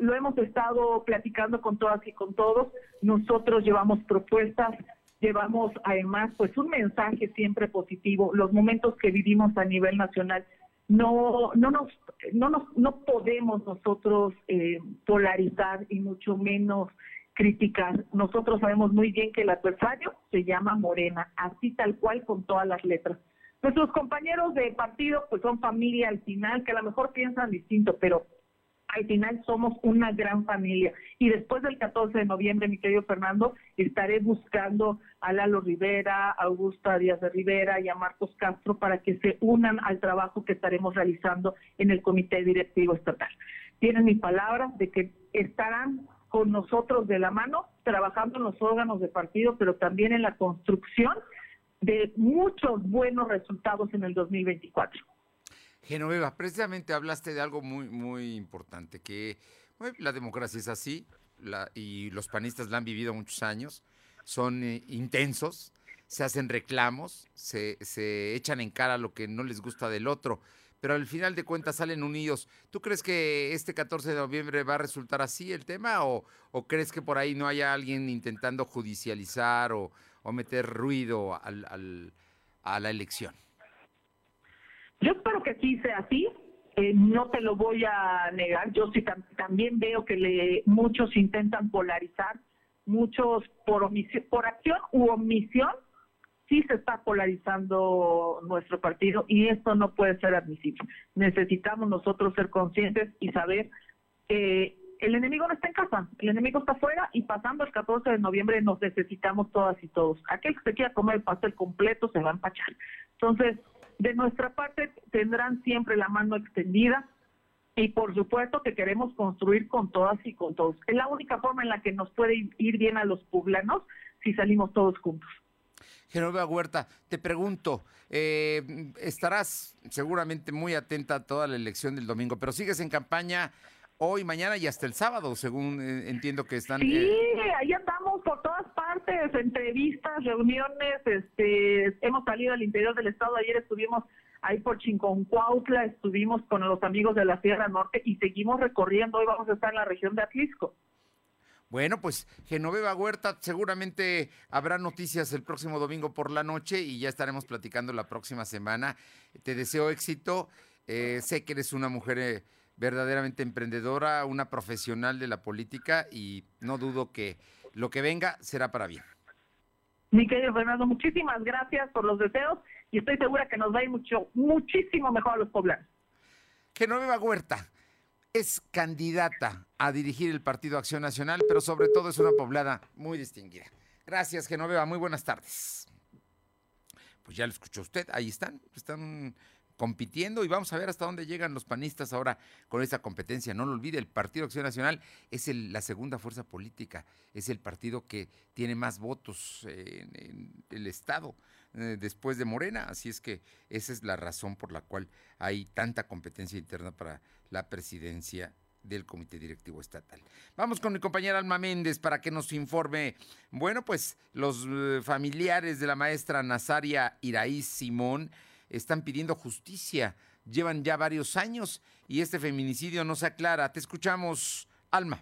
Lo hemos estado platicando con todas y con todos. Nosotros llevamos propuestas, llevamos además pues un mensaje siempre positivo. Los momentos que vivimos a nivel nacional no podemos nosotros polarizar y mucho menos criticar. Nosotros sabemos muy bien que el adversario se llama Morena, así tal cual con todas las letras. Nuestros compañeros de partido pues son familia al final, que a lo mejor piensan distinto, pero al final somos una gran familia. Y después del 14 de noviembre, mi querido Fernando, estaré buscando a Lalo Rivera, a Augusta Díaz de Rivera y a Marcos Castro para que se unan al trabajo que estaremos realizando en el Comité Directivo Estatal. Tienen mi palabra de que estarán con nosotros de la mano, trabajando en los órganos de partido, pero también en la construcción de muchos buenos resultados en el 2024. Genoveva, precisamente hablaste de algo muy importante, que bueno, la democracia es así, y los panistas la han vivido muchos años, son intensos, se hacen reclamos, se echan en cara lo que no les gusta del otro, pero al final de cuentas salen unidos. ¿Tú crees que este 14 de noviembre va a resultar así el tema o crees que por ahí no haya alguien intentando judicializar o meter ruido a la elección? Yo espero que sí sea así, no te lo voy a negar. Yo sí también veo que muchos intentan polarizar, muchos por acción u omisión. Sí se está polarizando nuestro partido y esto no puede ser admisible. Necesitamos nosotros ser conscientes y saber que el enemigo no está en casa, el enemigo está afuera, y pasando el 14 de noviembre nos necesitamos todas y todos. Aquel que se quiera comer el pastel completo se va a empachar. Entonces, de nuestra parte tendrán siempre la mano extendida y por supuesto que queremos construir con todas y con todos. Es la única forma en la que nos puede ir bien a los poblanos si salimos todos juntos. Genoveva Huerta, te pregunto, estarás seguramente muy atenta a toda la elección del domingo, pero sigues en campaña hoy, mañana y hasta el sábado, según entiendo que están... Sí, ahí andamos por todas partes, entrevistas, reuniones, hemos salido al interior del estado. Ayer estuvimos ahí por Chinconcuautla, estuvimos con los amigos de la Sierra Norte y seguimos recorriendo. Hoy vamos a estar en la región de Atlisco. Bueno, pues Genoveva Huerta, seguramente habrá noticias el próximo domingo por la noche y ya estaremos platicando la próxima semana. Te deseo éxito, sé que eres una mujer verdaderamente emprendedora, una profesional de la política y no dudo que lo que venga será para bien. Mi querido Fernando, muchísimas gracias por los deseos y estoy segura que nos va a ir muchísimo mejor a los poblanos. Genoveva Huerta, Es candidata a dirigir el Partido Acción Nacional, pero sobre todo es una poblana muy distinguida. Gracias, Genoveva. Muy buenas tardes. Pues ya lo escuchó usted. Ahí están compitiendo y vamos a ver hasta dónde llegan los panistas ahora con esta competencia. No lo olvide, el Partido Acción Nacional es la segunda fuerza política, es el partido que tiene más votos en el Estado después de Morena, así es que esa es la razón por la cual hay tanta competencia interna para la presidencia del Comité Directivo Estatal. Vamos con mi compañera Alba Méndez para que nos informe, bueno, pues los familiares de la maestra Nazaria Iraís Simón están pidiendo justicia, llevan ya varios años y este feminicidio no se aclara. Te escuchamos, Alma.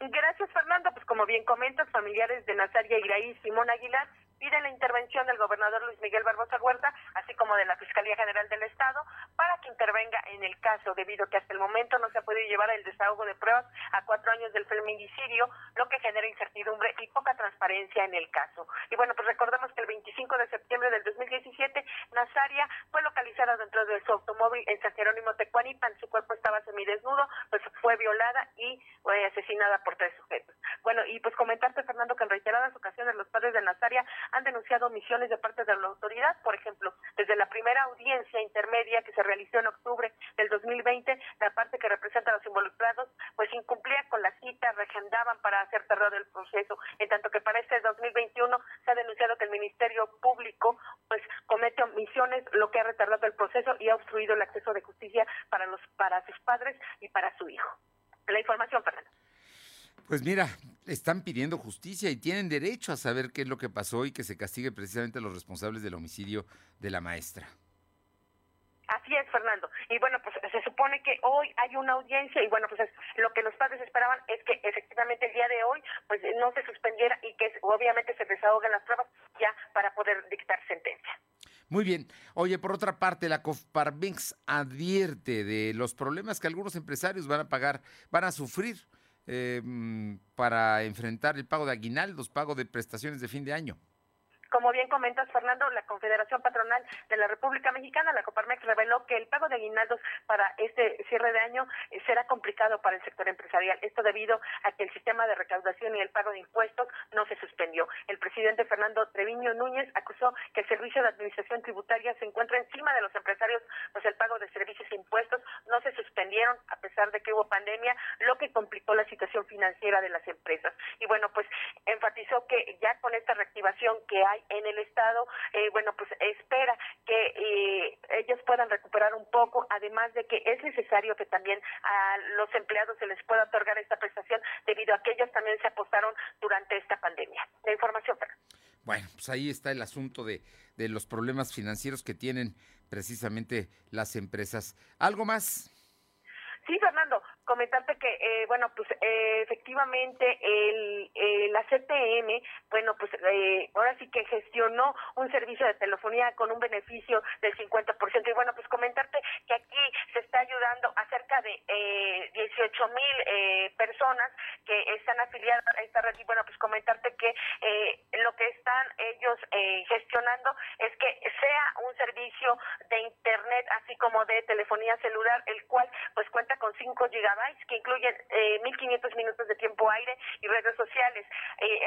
Gracias, Fernando. Pues como bien comentas, familiares de Nazaria Iraís Simón Aguilar piden la intervención del gobernador Luis Miguel Barbosa Huerta, así como de la Fiscalía General del Estado, para que intervenga en el caso, debido a que hasta el momento no se ha podido llevar el desahogo de pruebas a 4 años del feminicidio, lo que genera incertidumbre y poca transparencia en el caso. Y bueno, pues recordemos que el 25 de septiembre del 2017, Nazaria fue localizada dentro de su automóvil en San Jerónimo Tecuanipan. Su cuerpo estaba semidesnudo, pues fue violada y asesinada por 3 sujetos. Bueno, y pues comentarte, Fernando, que en reiteradas ocasiones los padres de Nazaria han denunciado omisiones de parte de la autoridad. Por ejemplo, desde la primera audiencia intermedia que se realizó en octubre del 2020, la parte que representa a los involucrados pues incumplía con la cita, regendaban para hacer cerrado el proceso, en tanto que para este 2021 se ha denunciado que el Ministerio Público pues comete omisiones, lo que ha retardado el proceso y ha obstruido el acceso de justicia para sus padres y para su hijo. La información, Fernando. Pues mira, están pidiendo justicia y tienen derecho a saber qué es lo que pasó y que se castigue precisamente a los responsables del homicidio de la maestra. Así es, Fernando. Y bueno, pues se supone que hoy hay una audiencia y bueno, pues lo que los padres esperaban es que efectivamente el día de hoy pues no se suspendiera y que obviamente se desahoguen las pruebas ya para poder dictar sentencia. Muy bien. Oye, por otra parte, la Coparmex advierte de los problemas que algunos empresarios van a sufrir. Para enfrentar el pago de aguinaldos, pago de prestaciones de fin de año. Como bien comentas, Fernando, la Confederación Patronal de la República Mexicana, la Coparmex, reveló que el pago de aguinaldos para este cierre de año será complicado para el sector empresarial. Esto debido a que el sistema de recaudación y el pago de impuestos no se suspendió. El presidente Fernando Treviño Núñez acusó que el Servicio de Administración Tributaria se encuentra encima de los empresarios, pues el pago de servicios e impuestos no se suspendieron a pesar de que hubo pandemia, lo que complicó la situación financiera de las empresas. Y bueno, pues enfatizó que ya con esta reactivación que hay en el Estado, bueno, pues espera que ellos puedan recuperar un poco, además de que es necesario que también a los empleados se les pueda otorgar esta prestación debido a que ellos también se apostaron durante esta pandemia. La información, Pedro. Bueno, pues ahí está el asunto de los problemas financieros que tienen precisamente las empresas. ¿Algo más? Sí, Fernando, comentarte que, bueno, pues efectivamente la CTM, bueno, pues ahora sí que gestionó un servicio de telefonía con un beneficio del 50%. Y bueno, pues comentarte que aquí se está ayudando a cerca de 18,000 personas que están afiliadas a esta red. Y bueno, pues comentarte que lo que están ellos gestionando es que sea un servicio de Internet, así como de telefonía celular, el cual pues cuenta con 5 gigabytes que incluyen 1.500 minutos de tiempo aire y redes sociales.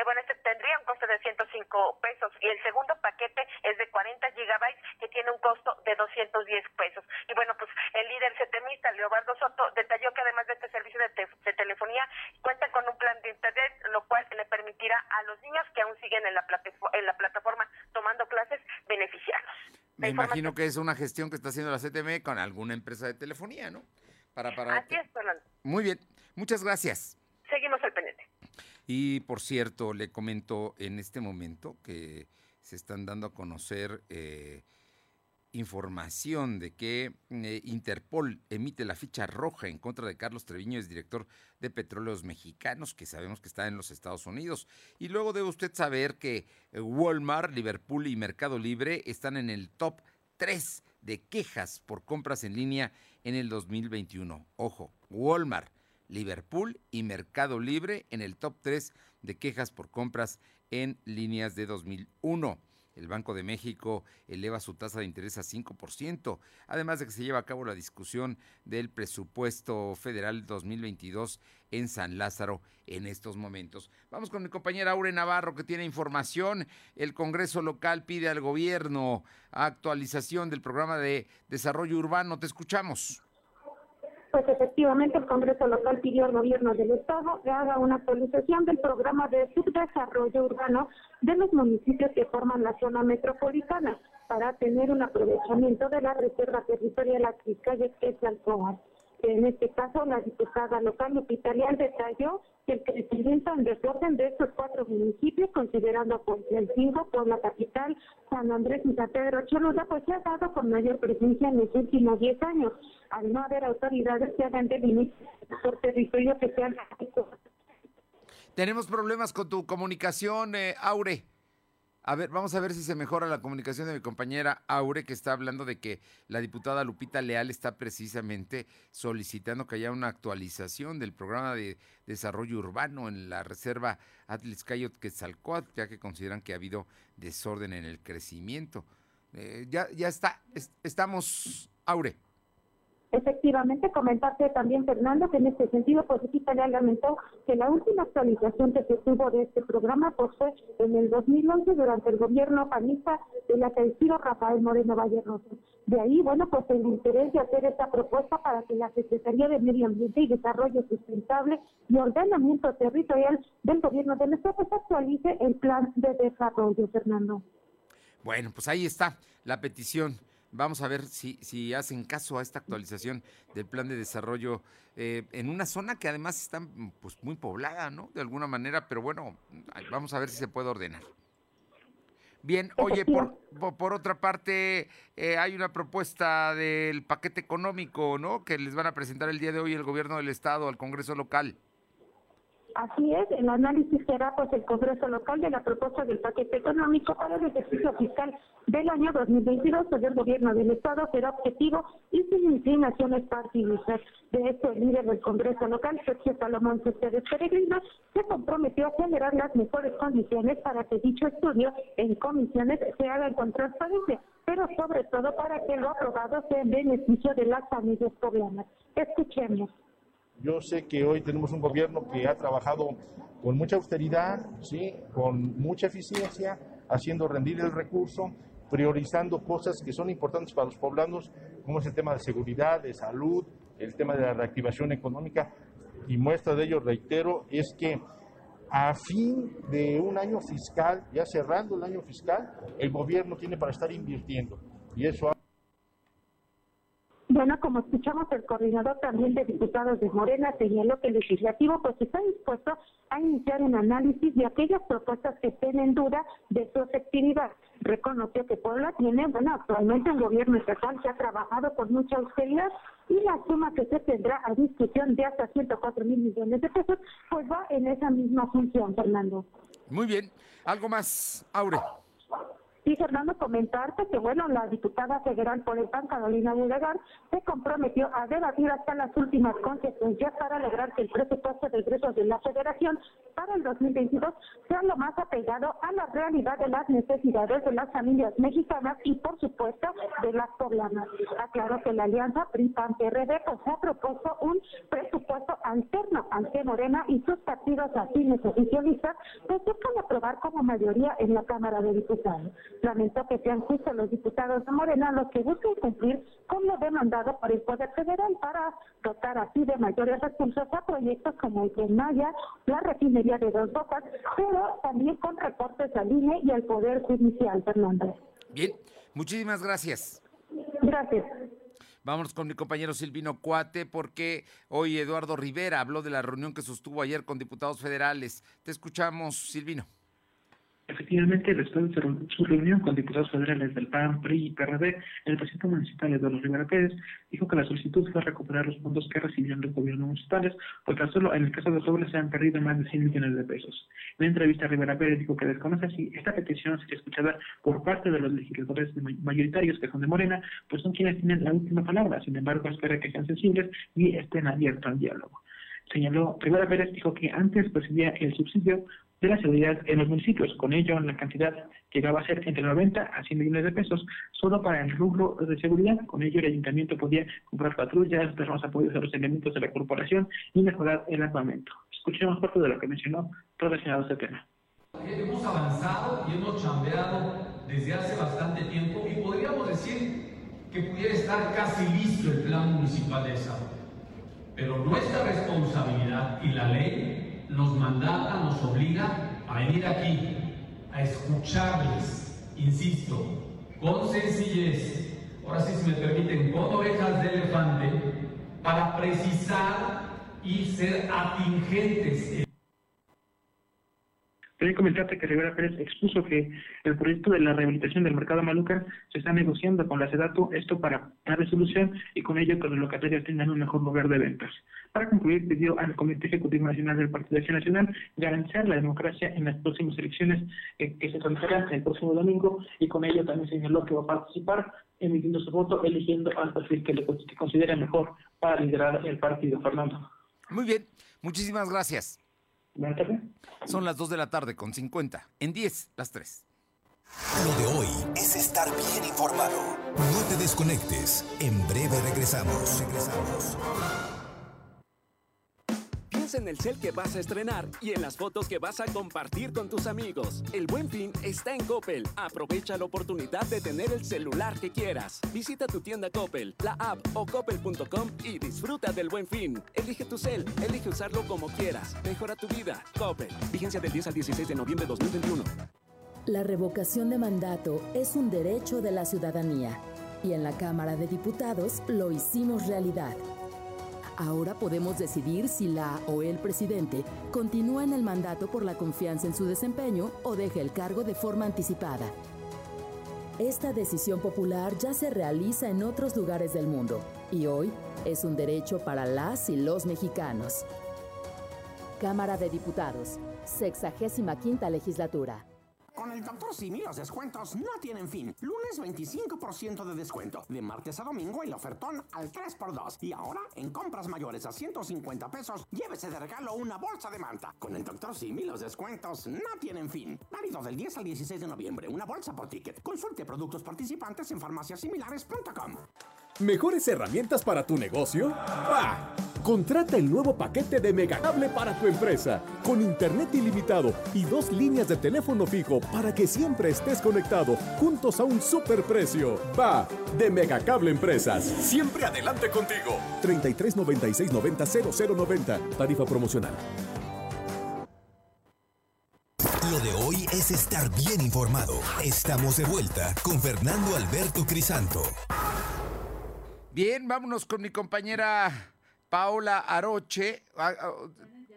Bueno, este tendría un costo de 105 pesos y el segundo paquete es de 40 gigabytes que tiene un costo de 210 pesos. Y bueno, pues el líder setemista, Leobardo Soto, detalló que además de este servicio de telefonía, cuenta con un plan de internet, lo cual le permitirá a los niños que aún siguen en la plataforma tomando clases beneficiarlos. Me imagino que es una gestión que está haciendo la CTM con alguna empresa de telefonía, ¿no? Así es, Fernando. Muy bien, muchas gracias. Seguimos al pendiente. Y por cierto, le comento en este momento que se están dando a conocer información de que Interpol emite la ficha roja en contra de Carlos Treviño, exdirector de Petróleos Mexicanos, que sabemos que está en los Estados Unidos. Y luego debe usted saber que Walmart, Liverpool y Mercado Libre están en el top 3 de quejas por compras en línea en el 2021. Ojo, Walmart, Liverpool y Mercado Libre en el top 3 de quejas por compras en líneas de 2001. El Banco de México eleva su tasa de interés a 5%, además de que se lleva a cabo la discusión del presupuesto federal 2022 en San Lázaro en estos momentos. Vamos con mi compañera Aure Navarro, que tiene información. El Congreso local pide al gobierno actualización del programa de desarrollo urbano. Te escuchamos. Pues efectivamente el Congreso local pidió al gobierno del Estado que haga una actualización del programa de subdesarrollo urbano de los municipios que forman la zona metropolitana para tener un aprovechamiento de la reserva territorial Axiscayes Quetzalcóatl. En este caso, la diputada local Lupita Leal detalló que el crecimiento en desorden de estos 4 municipios, considerando a Atencingo, Puebla Capital, San Andrés y San Pedro Cholula, pues se ha dado con mayor presencia en los últimos 10 años, al no haber autoridades que hagan delimitar por territorio que sean. Tenemos problemas con tu comunicación, Aure. A ver, vamos a ver si se mejora la comunicación de mi compañera Aure, que está hablando de que la diputada Lupita Leal está precisamente solicitando que haya una actualización del programa de desarrollo urbano en la reserva Atlixcayotquetzalcóatl, ya que consideran que ha habido desorden en el crecimiento. Ya estamos, Aure. Efectivamente, comentarte también, Fernando, que en este sentido, pues Lupita Leal lamentó que la última actualización que se tuvo de este programa pues, fue en el 2011 durante el gobierno panista del acaecido Rafael Moreno Vallehermoso. De ahí, bueno, pues el interés de hacer esta propuesta para que la Secretaría de Medio Ambiente y Desarrollo Sustentable y Ordenamiento Territorial del gobierno del Estado pues, actualice el plan de desarrollo, Fernando. Bueno, pues ahí está la petición. Vamos a ver si hacen caso a esta actualización del plan de desarrollo en una zona que además está pues, muy poblada, ¿no? De alguna manera, pero bueno, vamos a ver si se puede ordenar. Bien, oye, por otra parte, hay una propuesta del paquete económico, ¿no? Que les van a presentar el día de hoy el gobierno del Estado al Congreso local. Así es, el análisis será pues el Congreso local de la propuesta del paquete económico para el ejercicio fiscal del año 2022, pues el gobierno del Estado será objetivo y sin inclinaciones partidistas. De esto, el líder del Congreso local, Sergio Salomón Céspedes Peregrino, se comprometió a generar las mejores condiciones para que dicho estudio en comisiones se haga con transparencia, pero sobre todo para que lo aprobado sea en beneficio de las familias poblanas. Escuchemos. Yo sé que hoy tenemos un gobierno que ha trabajado con mucha austeridad, ¿sí?, con mucha eficiencia, haciendo rendir el recurso, priorizando cosas que son importantes para los poblanos, como es el tema de seguridad, de salud, el tema de la reactivación económica. Y muestra de ello, reitero, es que a fin de un año fiscal, ya cerrando el año fiscal, el gobierno tiene para estar invirtiendo. Y eso ha... Bueno, como escuchamos, el coordinador también de diputados de Morena señaló que el legislativo pues está dispuesto a iniciar un análisis de aquellas propuestas que estén en duda de su efectividad. Reconoció que Puebla tiene, bueno, actualmente el gobierno estatal que ha trabajado con mucha austeridad y la suma que se tendrá a discusión de hasta 104 mil millones de pesos pues va en esa misma función, Fernando. Muy bien. ¿Algo más, Aure? Sí, Fernando, comentarte que, bueno, la diputada federal por el PAN, Carolina Budegar, se comprometió a debatir hasta las últimas consecuencias para lograr que el presupuesto de ingresos de la Federación para el 2022 sea lo más apegado a la realidad de las necesidades de las familias mexicanas y, por supuesto, de las poblanas. Aclaró que la alianza PRI-PAN-PRD pues, ha propuesto un presupuesto alterno ante Morena y sus partidos afines oficialistas, pues buscan aprobar como mayoría en la Cámara de Diputados. Lamentó que sean justos los diputados de Morena los que busquen cumplir con lo demandado por el Poder Federal para dotar así de mayores recursos a proyectos como el Tren Maya, la refinería de Dos Bocas, pero también con recortes al INE y al Poder Judicial, Fernando. Bien, muchísimas gracias. Gracias. Vámonos con mi compañero Silvino Cuate, porque hoy Eduardo Rivera habló de la reunión que sostuvo ayer con diputados federales. Te escuchamos, Silvino. Efectivamente, después de su reunión con diputados federales del PAN, PRI y PRD, el presidente municipal Eduardo Rivera Pérez dijo que la solicitud fue recuperar los fondos que recibieron los gobiernos municipales, porque solo en el caso de Puebla se han perdido más de 100 millones de pesos. En la entrevista, Rivera Pérez dijo que desconoce si esta petición será escuchada por parte de los legisladores mayoritarios, que son de Morena, pues son quienes tienen la última palabra. Sin embargo, espera que sean sensibles y estén abiertos al diálogo. Señaló, Rivera Pérez dijo que antes percibía el subsidio de la seguridad en los municipios. Con ello, la cantidad llegaba a ser entre 90 a 100 millones de pesos solo para el rubro de seguridad. Con ello, el ayuntamiento podía comprar patrullas, dar más apoyos a los elementos de la corporación y mejorar el armamento. Escuchemos parte de lo que mencionó relacionado a este tema. Hemos avanzado y hemos chambeado desde hace bastante tiempo y podríamos decir que pudiera estar casi listo el plan municipal de salud. Pero nuestra responsabilidad y la ley nos mandata, nos obliga a venir aquí, a escucharles, insisto, con sencillez, ahora sí si me permiten, con orejas de elefante, para precisar y ser atingentes. Quería comentarte que Rivera Pérez expuso que el proyecto de la rehabilitación del mercado Maluca se está negociando con la SEDATU, esto para dar resolución y con ello que los locatarios tengan un mejor lugar de ventas. Para concluir, pidió al Comité Ejecutivo Nacional del Partido de Acción Nacional garantizar la democracia en las próximas elecciones que se realizarán el próximo domingo, y con ello también señaló que va a participar emitiendo su voto, eligiendo al perfil que le considera mejor para liderar el partido. Fernando. Muy bien, muchísimas gracias. Son las 2 de la tarde con 50. En 10, las 3. Lo de hoy es estar bien informado. No te desconectes. En breve regresamos. En el cel que vas a estrenar y en las fotos que vas a compartir con tus amigos. El Buen Fin está en Coppel. Aprovecha la oportunidad de tener el celular que quieras. Visita tu tienda Coppel, la app o coppel.com y disfruta del Buen Fin. Elige tu cel, elige usarlo como quieras. Mejora tu vida. Coppel. Vigencia del 10 al 16 de noviembre de 2021. La revocación de mandato es un derecho de la ciudadanía y en la Cámara de Diputados lo hicimos realidad. Ahora podemos decidir si la o el presidente continúa en el mandato por la confianza en su desempeño o deja el cargo de forma anticipada. Esta decisión popular ya se realiza en otros lugares del mundo y hoy es un derecho para las y los mexicanos. Cámara de Diputados, 65ª Legislatura. Con el Dr. Simi los descuentos no tienen fin. Lunes 25% de descuento. De martes a domingo el ofertón al 3x2. Y ahora, en compras mayores a 150 pesos, llévese de regalo una bolsa de manta. Con el Dr. Simi los descuentos no tienen fin. Válido del 10 al 16 de noviembre. Una bolsa por ticket. Consulte productos participantes en farmaciasimilares.com. ¿Mejores herramientas para tu negocio? ¡Ah! Contrata el nuevo paquete de Megacable para tu empresa, con internet ilimitado y 2 líneas de teléfono fijo para que siempre estés conectado, juntos a un superprecio. Va de Megacable Empresas, siempre adelante contigo. 3396900090, tarifa promocional. Lo de hoy es estar bien informado. Estamos de vuelta con Fernando Alberto Crisanto. Bien, vámonos con mi compañera Paola Aroche.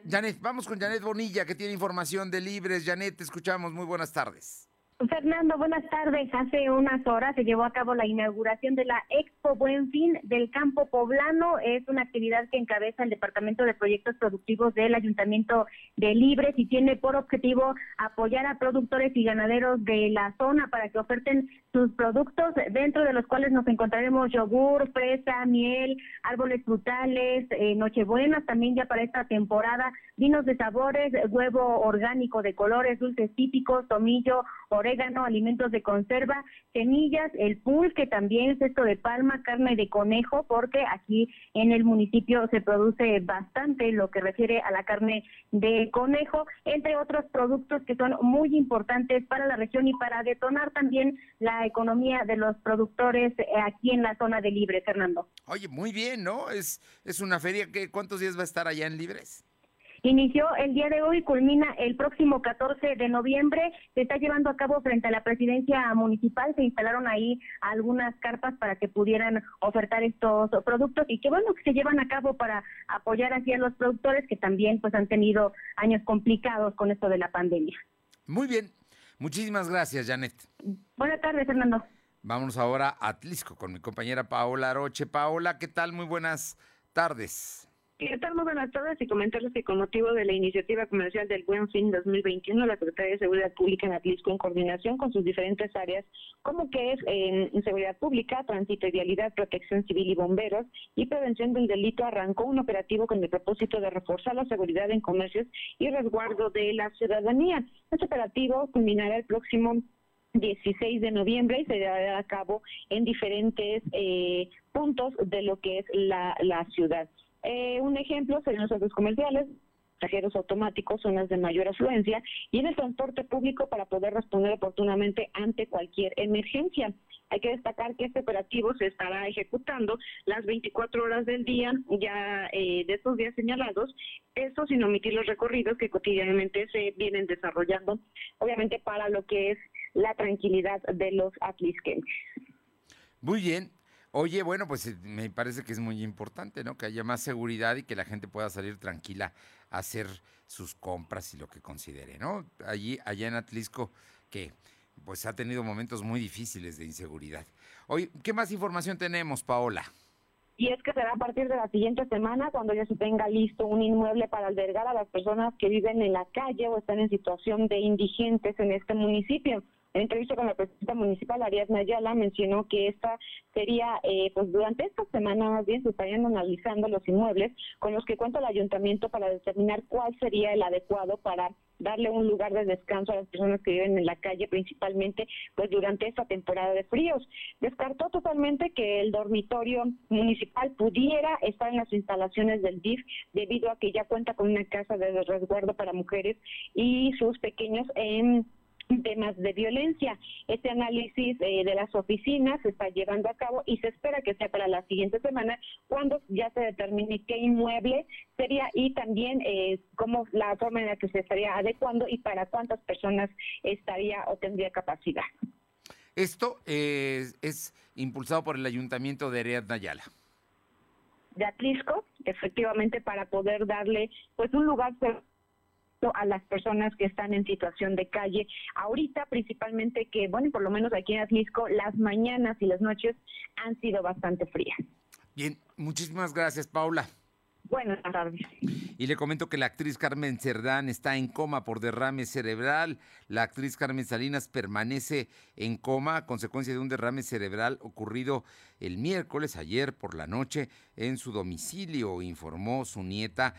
Janet, vamos con Janet Bonilla, que tiene información de Libres. Janet, te escuchamos. Muy buenas tardes. Fernando, buenas tardes. Hace unas horas se llevó a cabo la inauguración de la Expo Buen Fin del Campo Poblano. Es una actividad que encabeza el Departamento de Proyectos Productivos del Ayuntamiento de Libres y tiene por objetivo apoyar a productores y ganaderos de la zona para que oferten sus productos, dentro de los cuales nos encontraremos yogur, fresa, miel, árboles frutales, nochebuenas, también ya para esta temporada, vinos de sabores, huevo orgánico de colores, dulces típicos, tomillo, orégano, alimentos de conserva, semillas, el pulque también, cesto de palma, carne de conejo, porque aquí en el municipio se produce bastante lo que refiere a la carne de conejo, entre otros productos que son muy importantes para la región y para detonar también la economía de los productores aquí en la zona de Libres, Fernando. Oye, muy bien, ¿no? Es una feria que ¿cuántos días va a estar allá en Libres? Inició el día de hoy, culmina el próximo 14 de noviembre, se está llevando a cabo frente a la presidencia municipal, se instalaron ahí algunas carpas para que pudieran ofertar estos productos y que bueno, que se llevan a cabo para apoyar así a los productores que también pues han tenido años complicados con esto de la pandemia. Muy bien, muchísimas gracias, Janet. Buenas tardes, Fernando. Vámonos ahora a Atlisco con mi compañera Paola Aroche. Paola, ¿qué tal? Muy buenas tardes. ¿Qué tal? Muy buenas tardes y comentarles que con motivo de la iniciativa comercial del Buen Fin 2021, la Secretaría de Seguridad Pública en Atlisco, en coordinación con sus diferentes áreas, como que es Seguridad Pública, Tránsito y Vialidad, Protección Civil y Bomberos, y Prevención del Delito, arrancó un operativo con el propósito de reforzar la seguridad en comercios y resguardo de la ciudadanía. Este operativo culminará el próximo 16 de noviembre y se llevará a cabo en diferentes puntos de lo que es la ciudad. Un ejemplo serían los centros comerciales, cajeros automáticos, zonas de mayor afluencia, y en el transporte público para poder responder oportunamente ante cualquier emergencia. Hay que destacar que este operativo se estará ejecutando las 24 horas del día, ya de estos días señalados, eso sin omitir los recorridos que cotidianamente se vienen desarrollando, obviamente para lo que es la tranquilidad de los atlisquenses. Muy bien. Oye, bueno, pues me parece que es muy importante, ¿no? Que haya más seguridad y que la gente pueda salir tranquila a hacer sus compras y lo que considere, ¿no? Allá en Atlisco, que pues ha tenido momentos muy difíciles de inseguridad. Oye, ¿qué más información tenemos, Paola? Y es que será a partir de la siguiente semana cuando ya se tenga listo un inmueble para albergar a las personas que viven en la calle o están en situación de indigentes en este municipio. En entrevista con la presidenta municipal, Ariadna Ayala, mencionó que esta sería, pues durante esta semana más bien, se estarían analizando los inmuebles con los que cuenta el ayuntamiento para determinar cuál sería el adecuado para darle un lugar de descanso a las personas que viven en la calle, principalmente pues durante esta temporada de fríos. Descartó totalmente que el dormitorio municipal pudiera estar en las instalaciones del DIF, debido a que ya cuenta con una casa de resguardo para mujeres y sus pequeños en temas de violencia. Este análisis de las oficinas se está llevando a cabo y se espera que sea para la siguiente semana cuando ya se determine qué inmueble sería y también cómo la forma en la que se estaría adecuando y para cuántas personas estaría o tendría capacidad. Esto es impulsado por el Ayuntamiento de Ariadna Ayala de Atlisco, efectivamente, para poder darle pues un lugar a las personas que están en situación de calle. Ahorita, principalmente que, bueno, por lo menos aquí en Atlisco, las mañanas y las noches han sido bastante frías. Bien, muchísimas gracias, Paula. Buenas tardes. Y le comento que la actriz Carmen Cerdán está en coma por derrame cerebral. La actriz Carmen Salinas permanece en coma a consecuencia de un derrame cerebral ocurrido el miércoles, ayer por la noche, en su domicilio, informó su nieta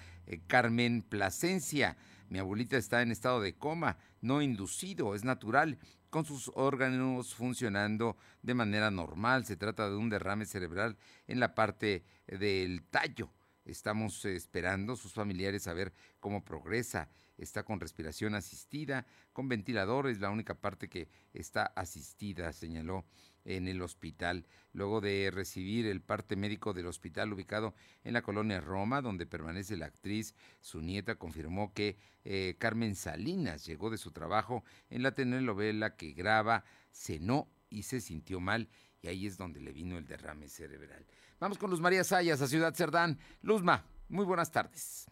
Carmen Plasencia. Mi abuelita está en estado de coma, no inducido, es natural, con sus órganos funcionando de manera normal. Se trata de un derrame cerebral en la parte del tallo. Estamos esperando sus familiares a ver cómo progresa. Está con respiración asistida, con ventiladores, la única parte que está asistida, señaló, en el hospital, luego de recibir el parte médico del hospital ubicado en la colonia Roma, donde permanece la actriz. Su nieta confirmó que Carmen Salinas llegó de su trabajo en la telenovela que graba, cenó y se sintió mal, y ahí es donde le vino el derrame cerebral. Vamos con Luz María Sayas a Ciudad Cerdán. Luzma, muy buenas tardes.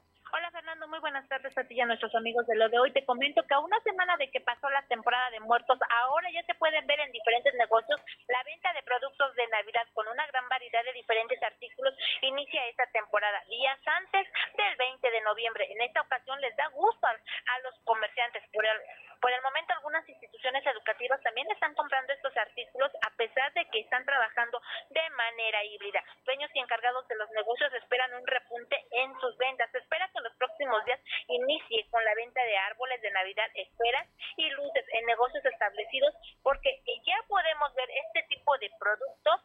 Muy buenas tardes a ti y a nuestros amigos de Lo de Hoy. Te comento que a una semana de que pasó la temporada de muertos, ahora ya se pueden ver en diferentes negocios la venta de productos de Navidad con una gran variedad de diferentes artículos. Inicia esta temporada días antes del 20 de noviembre. En esta ocasión les da gusto a los comerciantes. Por el momento, algunas instituciones educativas también están comprando estos artículos a pesar de que están trabajando de manera híbrida. Dueños y encargados de los negocios esperan un repunte en sus ventas. Se espera que en los próximos días inicie con la venta de árboles de Navidad, esferas y luces en negocios establecidos, porque ya podemos ver este tipo de productos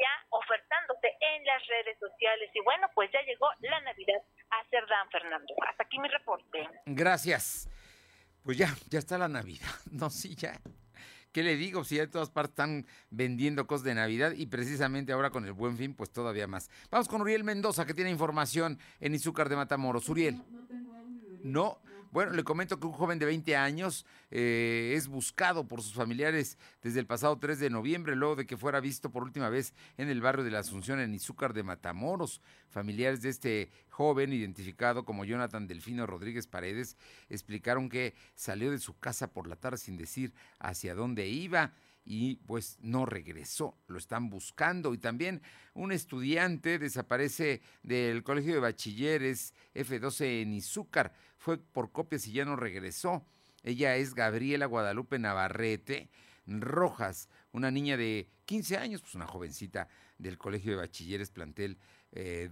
ya ofertándose en las redes sociales. Y bueno, pues ya llegó la Navidad a Cerdán, Fernando. Hasta aquí mi reporte. Gracias. Pues ya está la Navidad. No, sí, ya. ¿Qué le digo? Si ya de todas partes están vendiendo cosas de Navidad y precisamente ahora con el Buen Fin, pues todavía más. Vamos con Uriel Mendoza, que tiene información en Izúcar de Matamoros. Uriel. No, bueno, le comento que un joven de 20 años es buscado por sus familiares desde el pasado 3 de noviembre, luego de que fuera visto por última vez en el barrio de la Asunción, en Izúcar de Matamoros. Familiares de este joven, identificado como Jonathan Delfino Rodríguez Paredes, explicaron que salió de su casa por la tarde sin decir hacia dónde iba y pues no regresó, lo están buscando. Y también un estudiante desaparece del Colegio de Bachilleres F12 en Izúcar, fue por copias y ya no regresó. Ella es Gabriela Guadalupe Navarrete Rojas, una niña de 15 años, pues una jovencita del Colegio de Bachilleres Plantel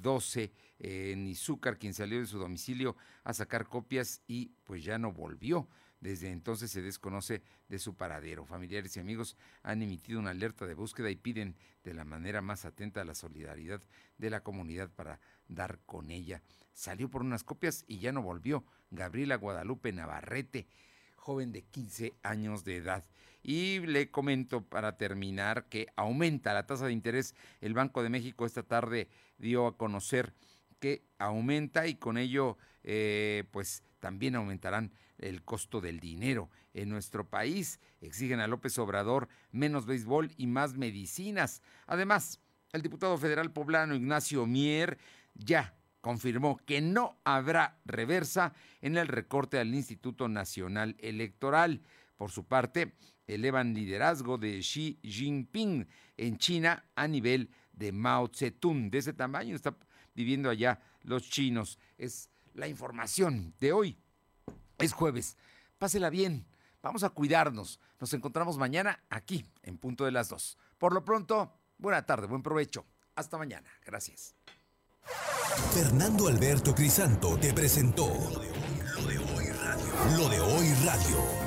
12 en Izúcar, quien salió de su domicilio a sacar copias y pues ya no volvió. Desde entonces se desconoce de su paradero. Familiares y amigos han emitido una alerta de búsqueda y piden de la manera más atenta la solidaridad de la comunidad para dar con ella. Salió por unas copias y ya no volvió. Gabriela Guadalupe Navarrete, joven de 15 años de edad. Y le comento para terminar que aumenta la tasa de interés. El Banco de México esta tarde dio a conocer que aumenta y con ello pues también aumentarán el costo del dinero en nuestro país. Exigen a López Obrador menos béisbol y más medicinas. Además, el diputado federal poblano Ignacio Mier ya confirmó que no habrá reversa en el recorte al Instituto Nacional Electoral. Por su parte, elevan liderazgo de Xi Jinping en China a nivel de Mao Zedong. De ese tamaño está viviendo allá los chinos. Es la información de hoy. Es jueves. Pásela bien. Vamos a cuidarnos. Nos encontramos mañana aquí, en punto de las 2. Por lo pronto, buena tarde, buen provecho. Hasta mañana. Gracias. Fernando Alberto Crisanto te presentó Lo de Hoy Radio.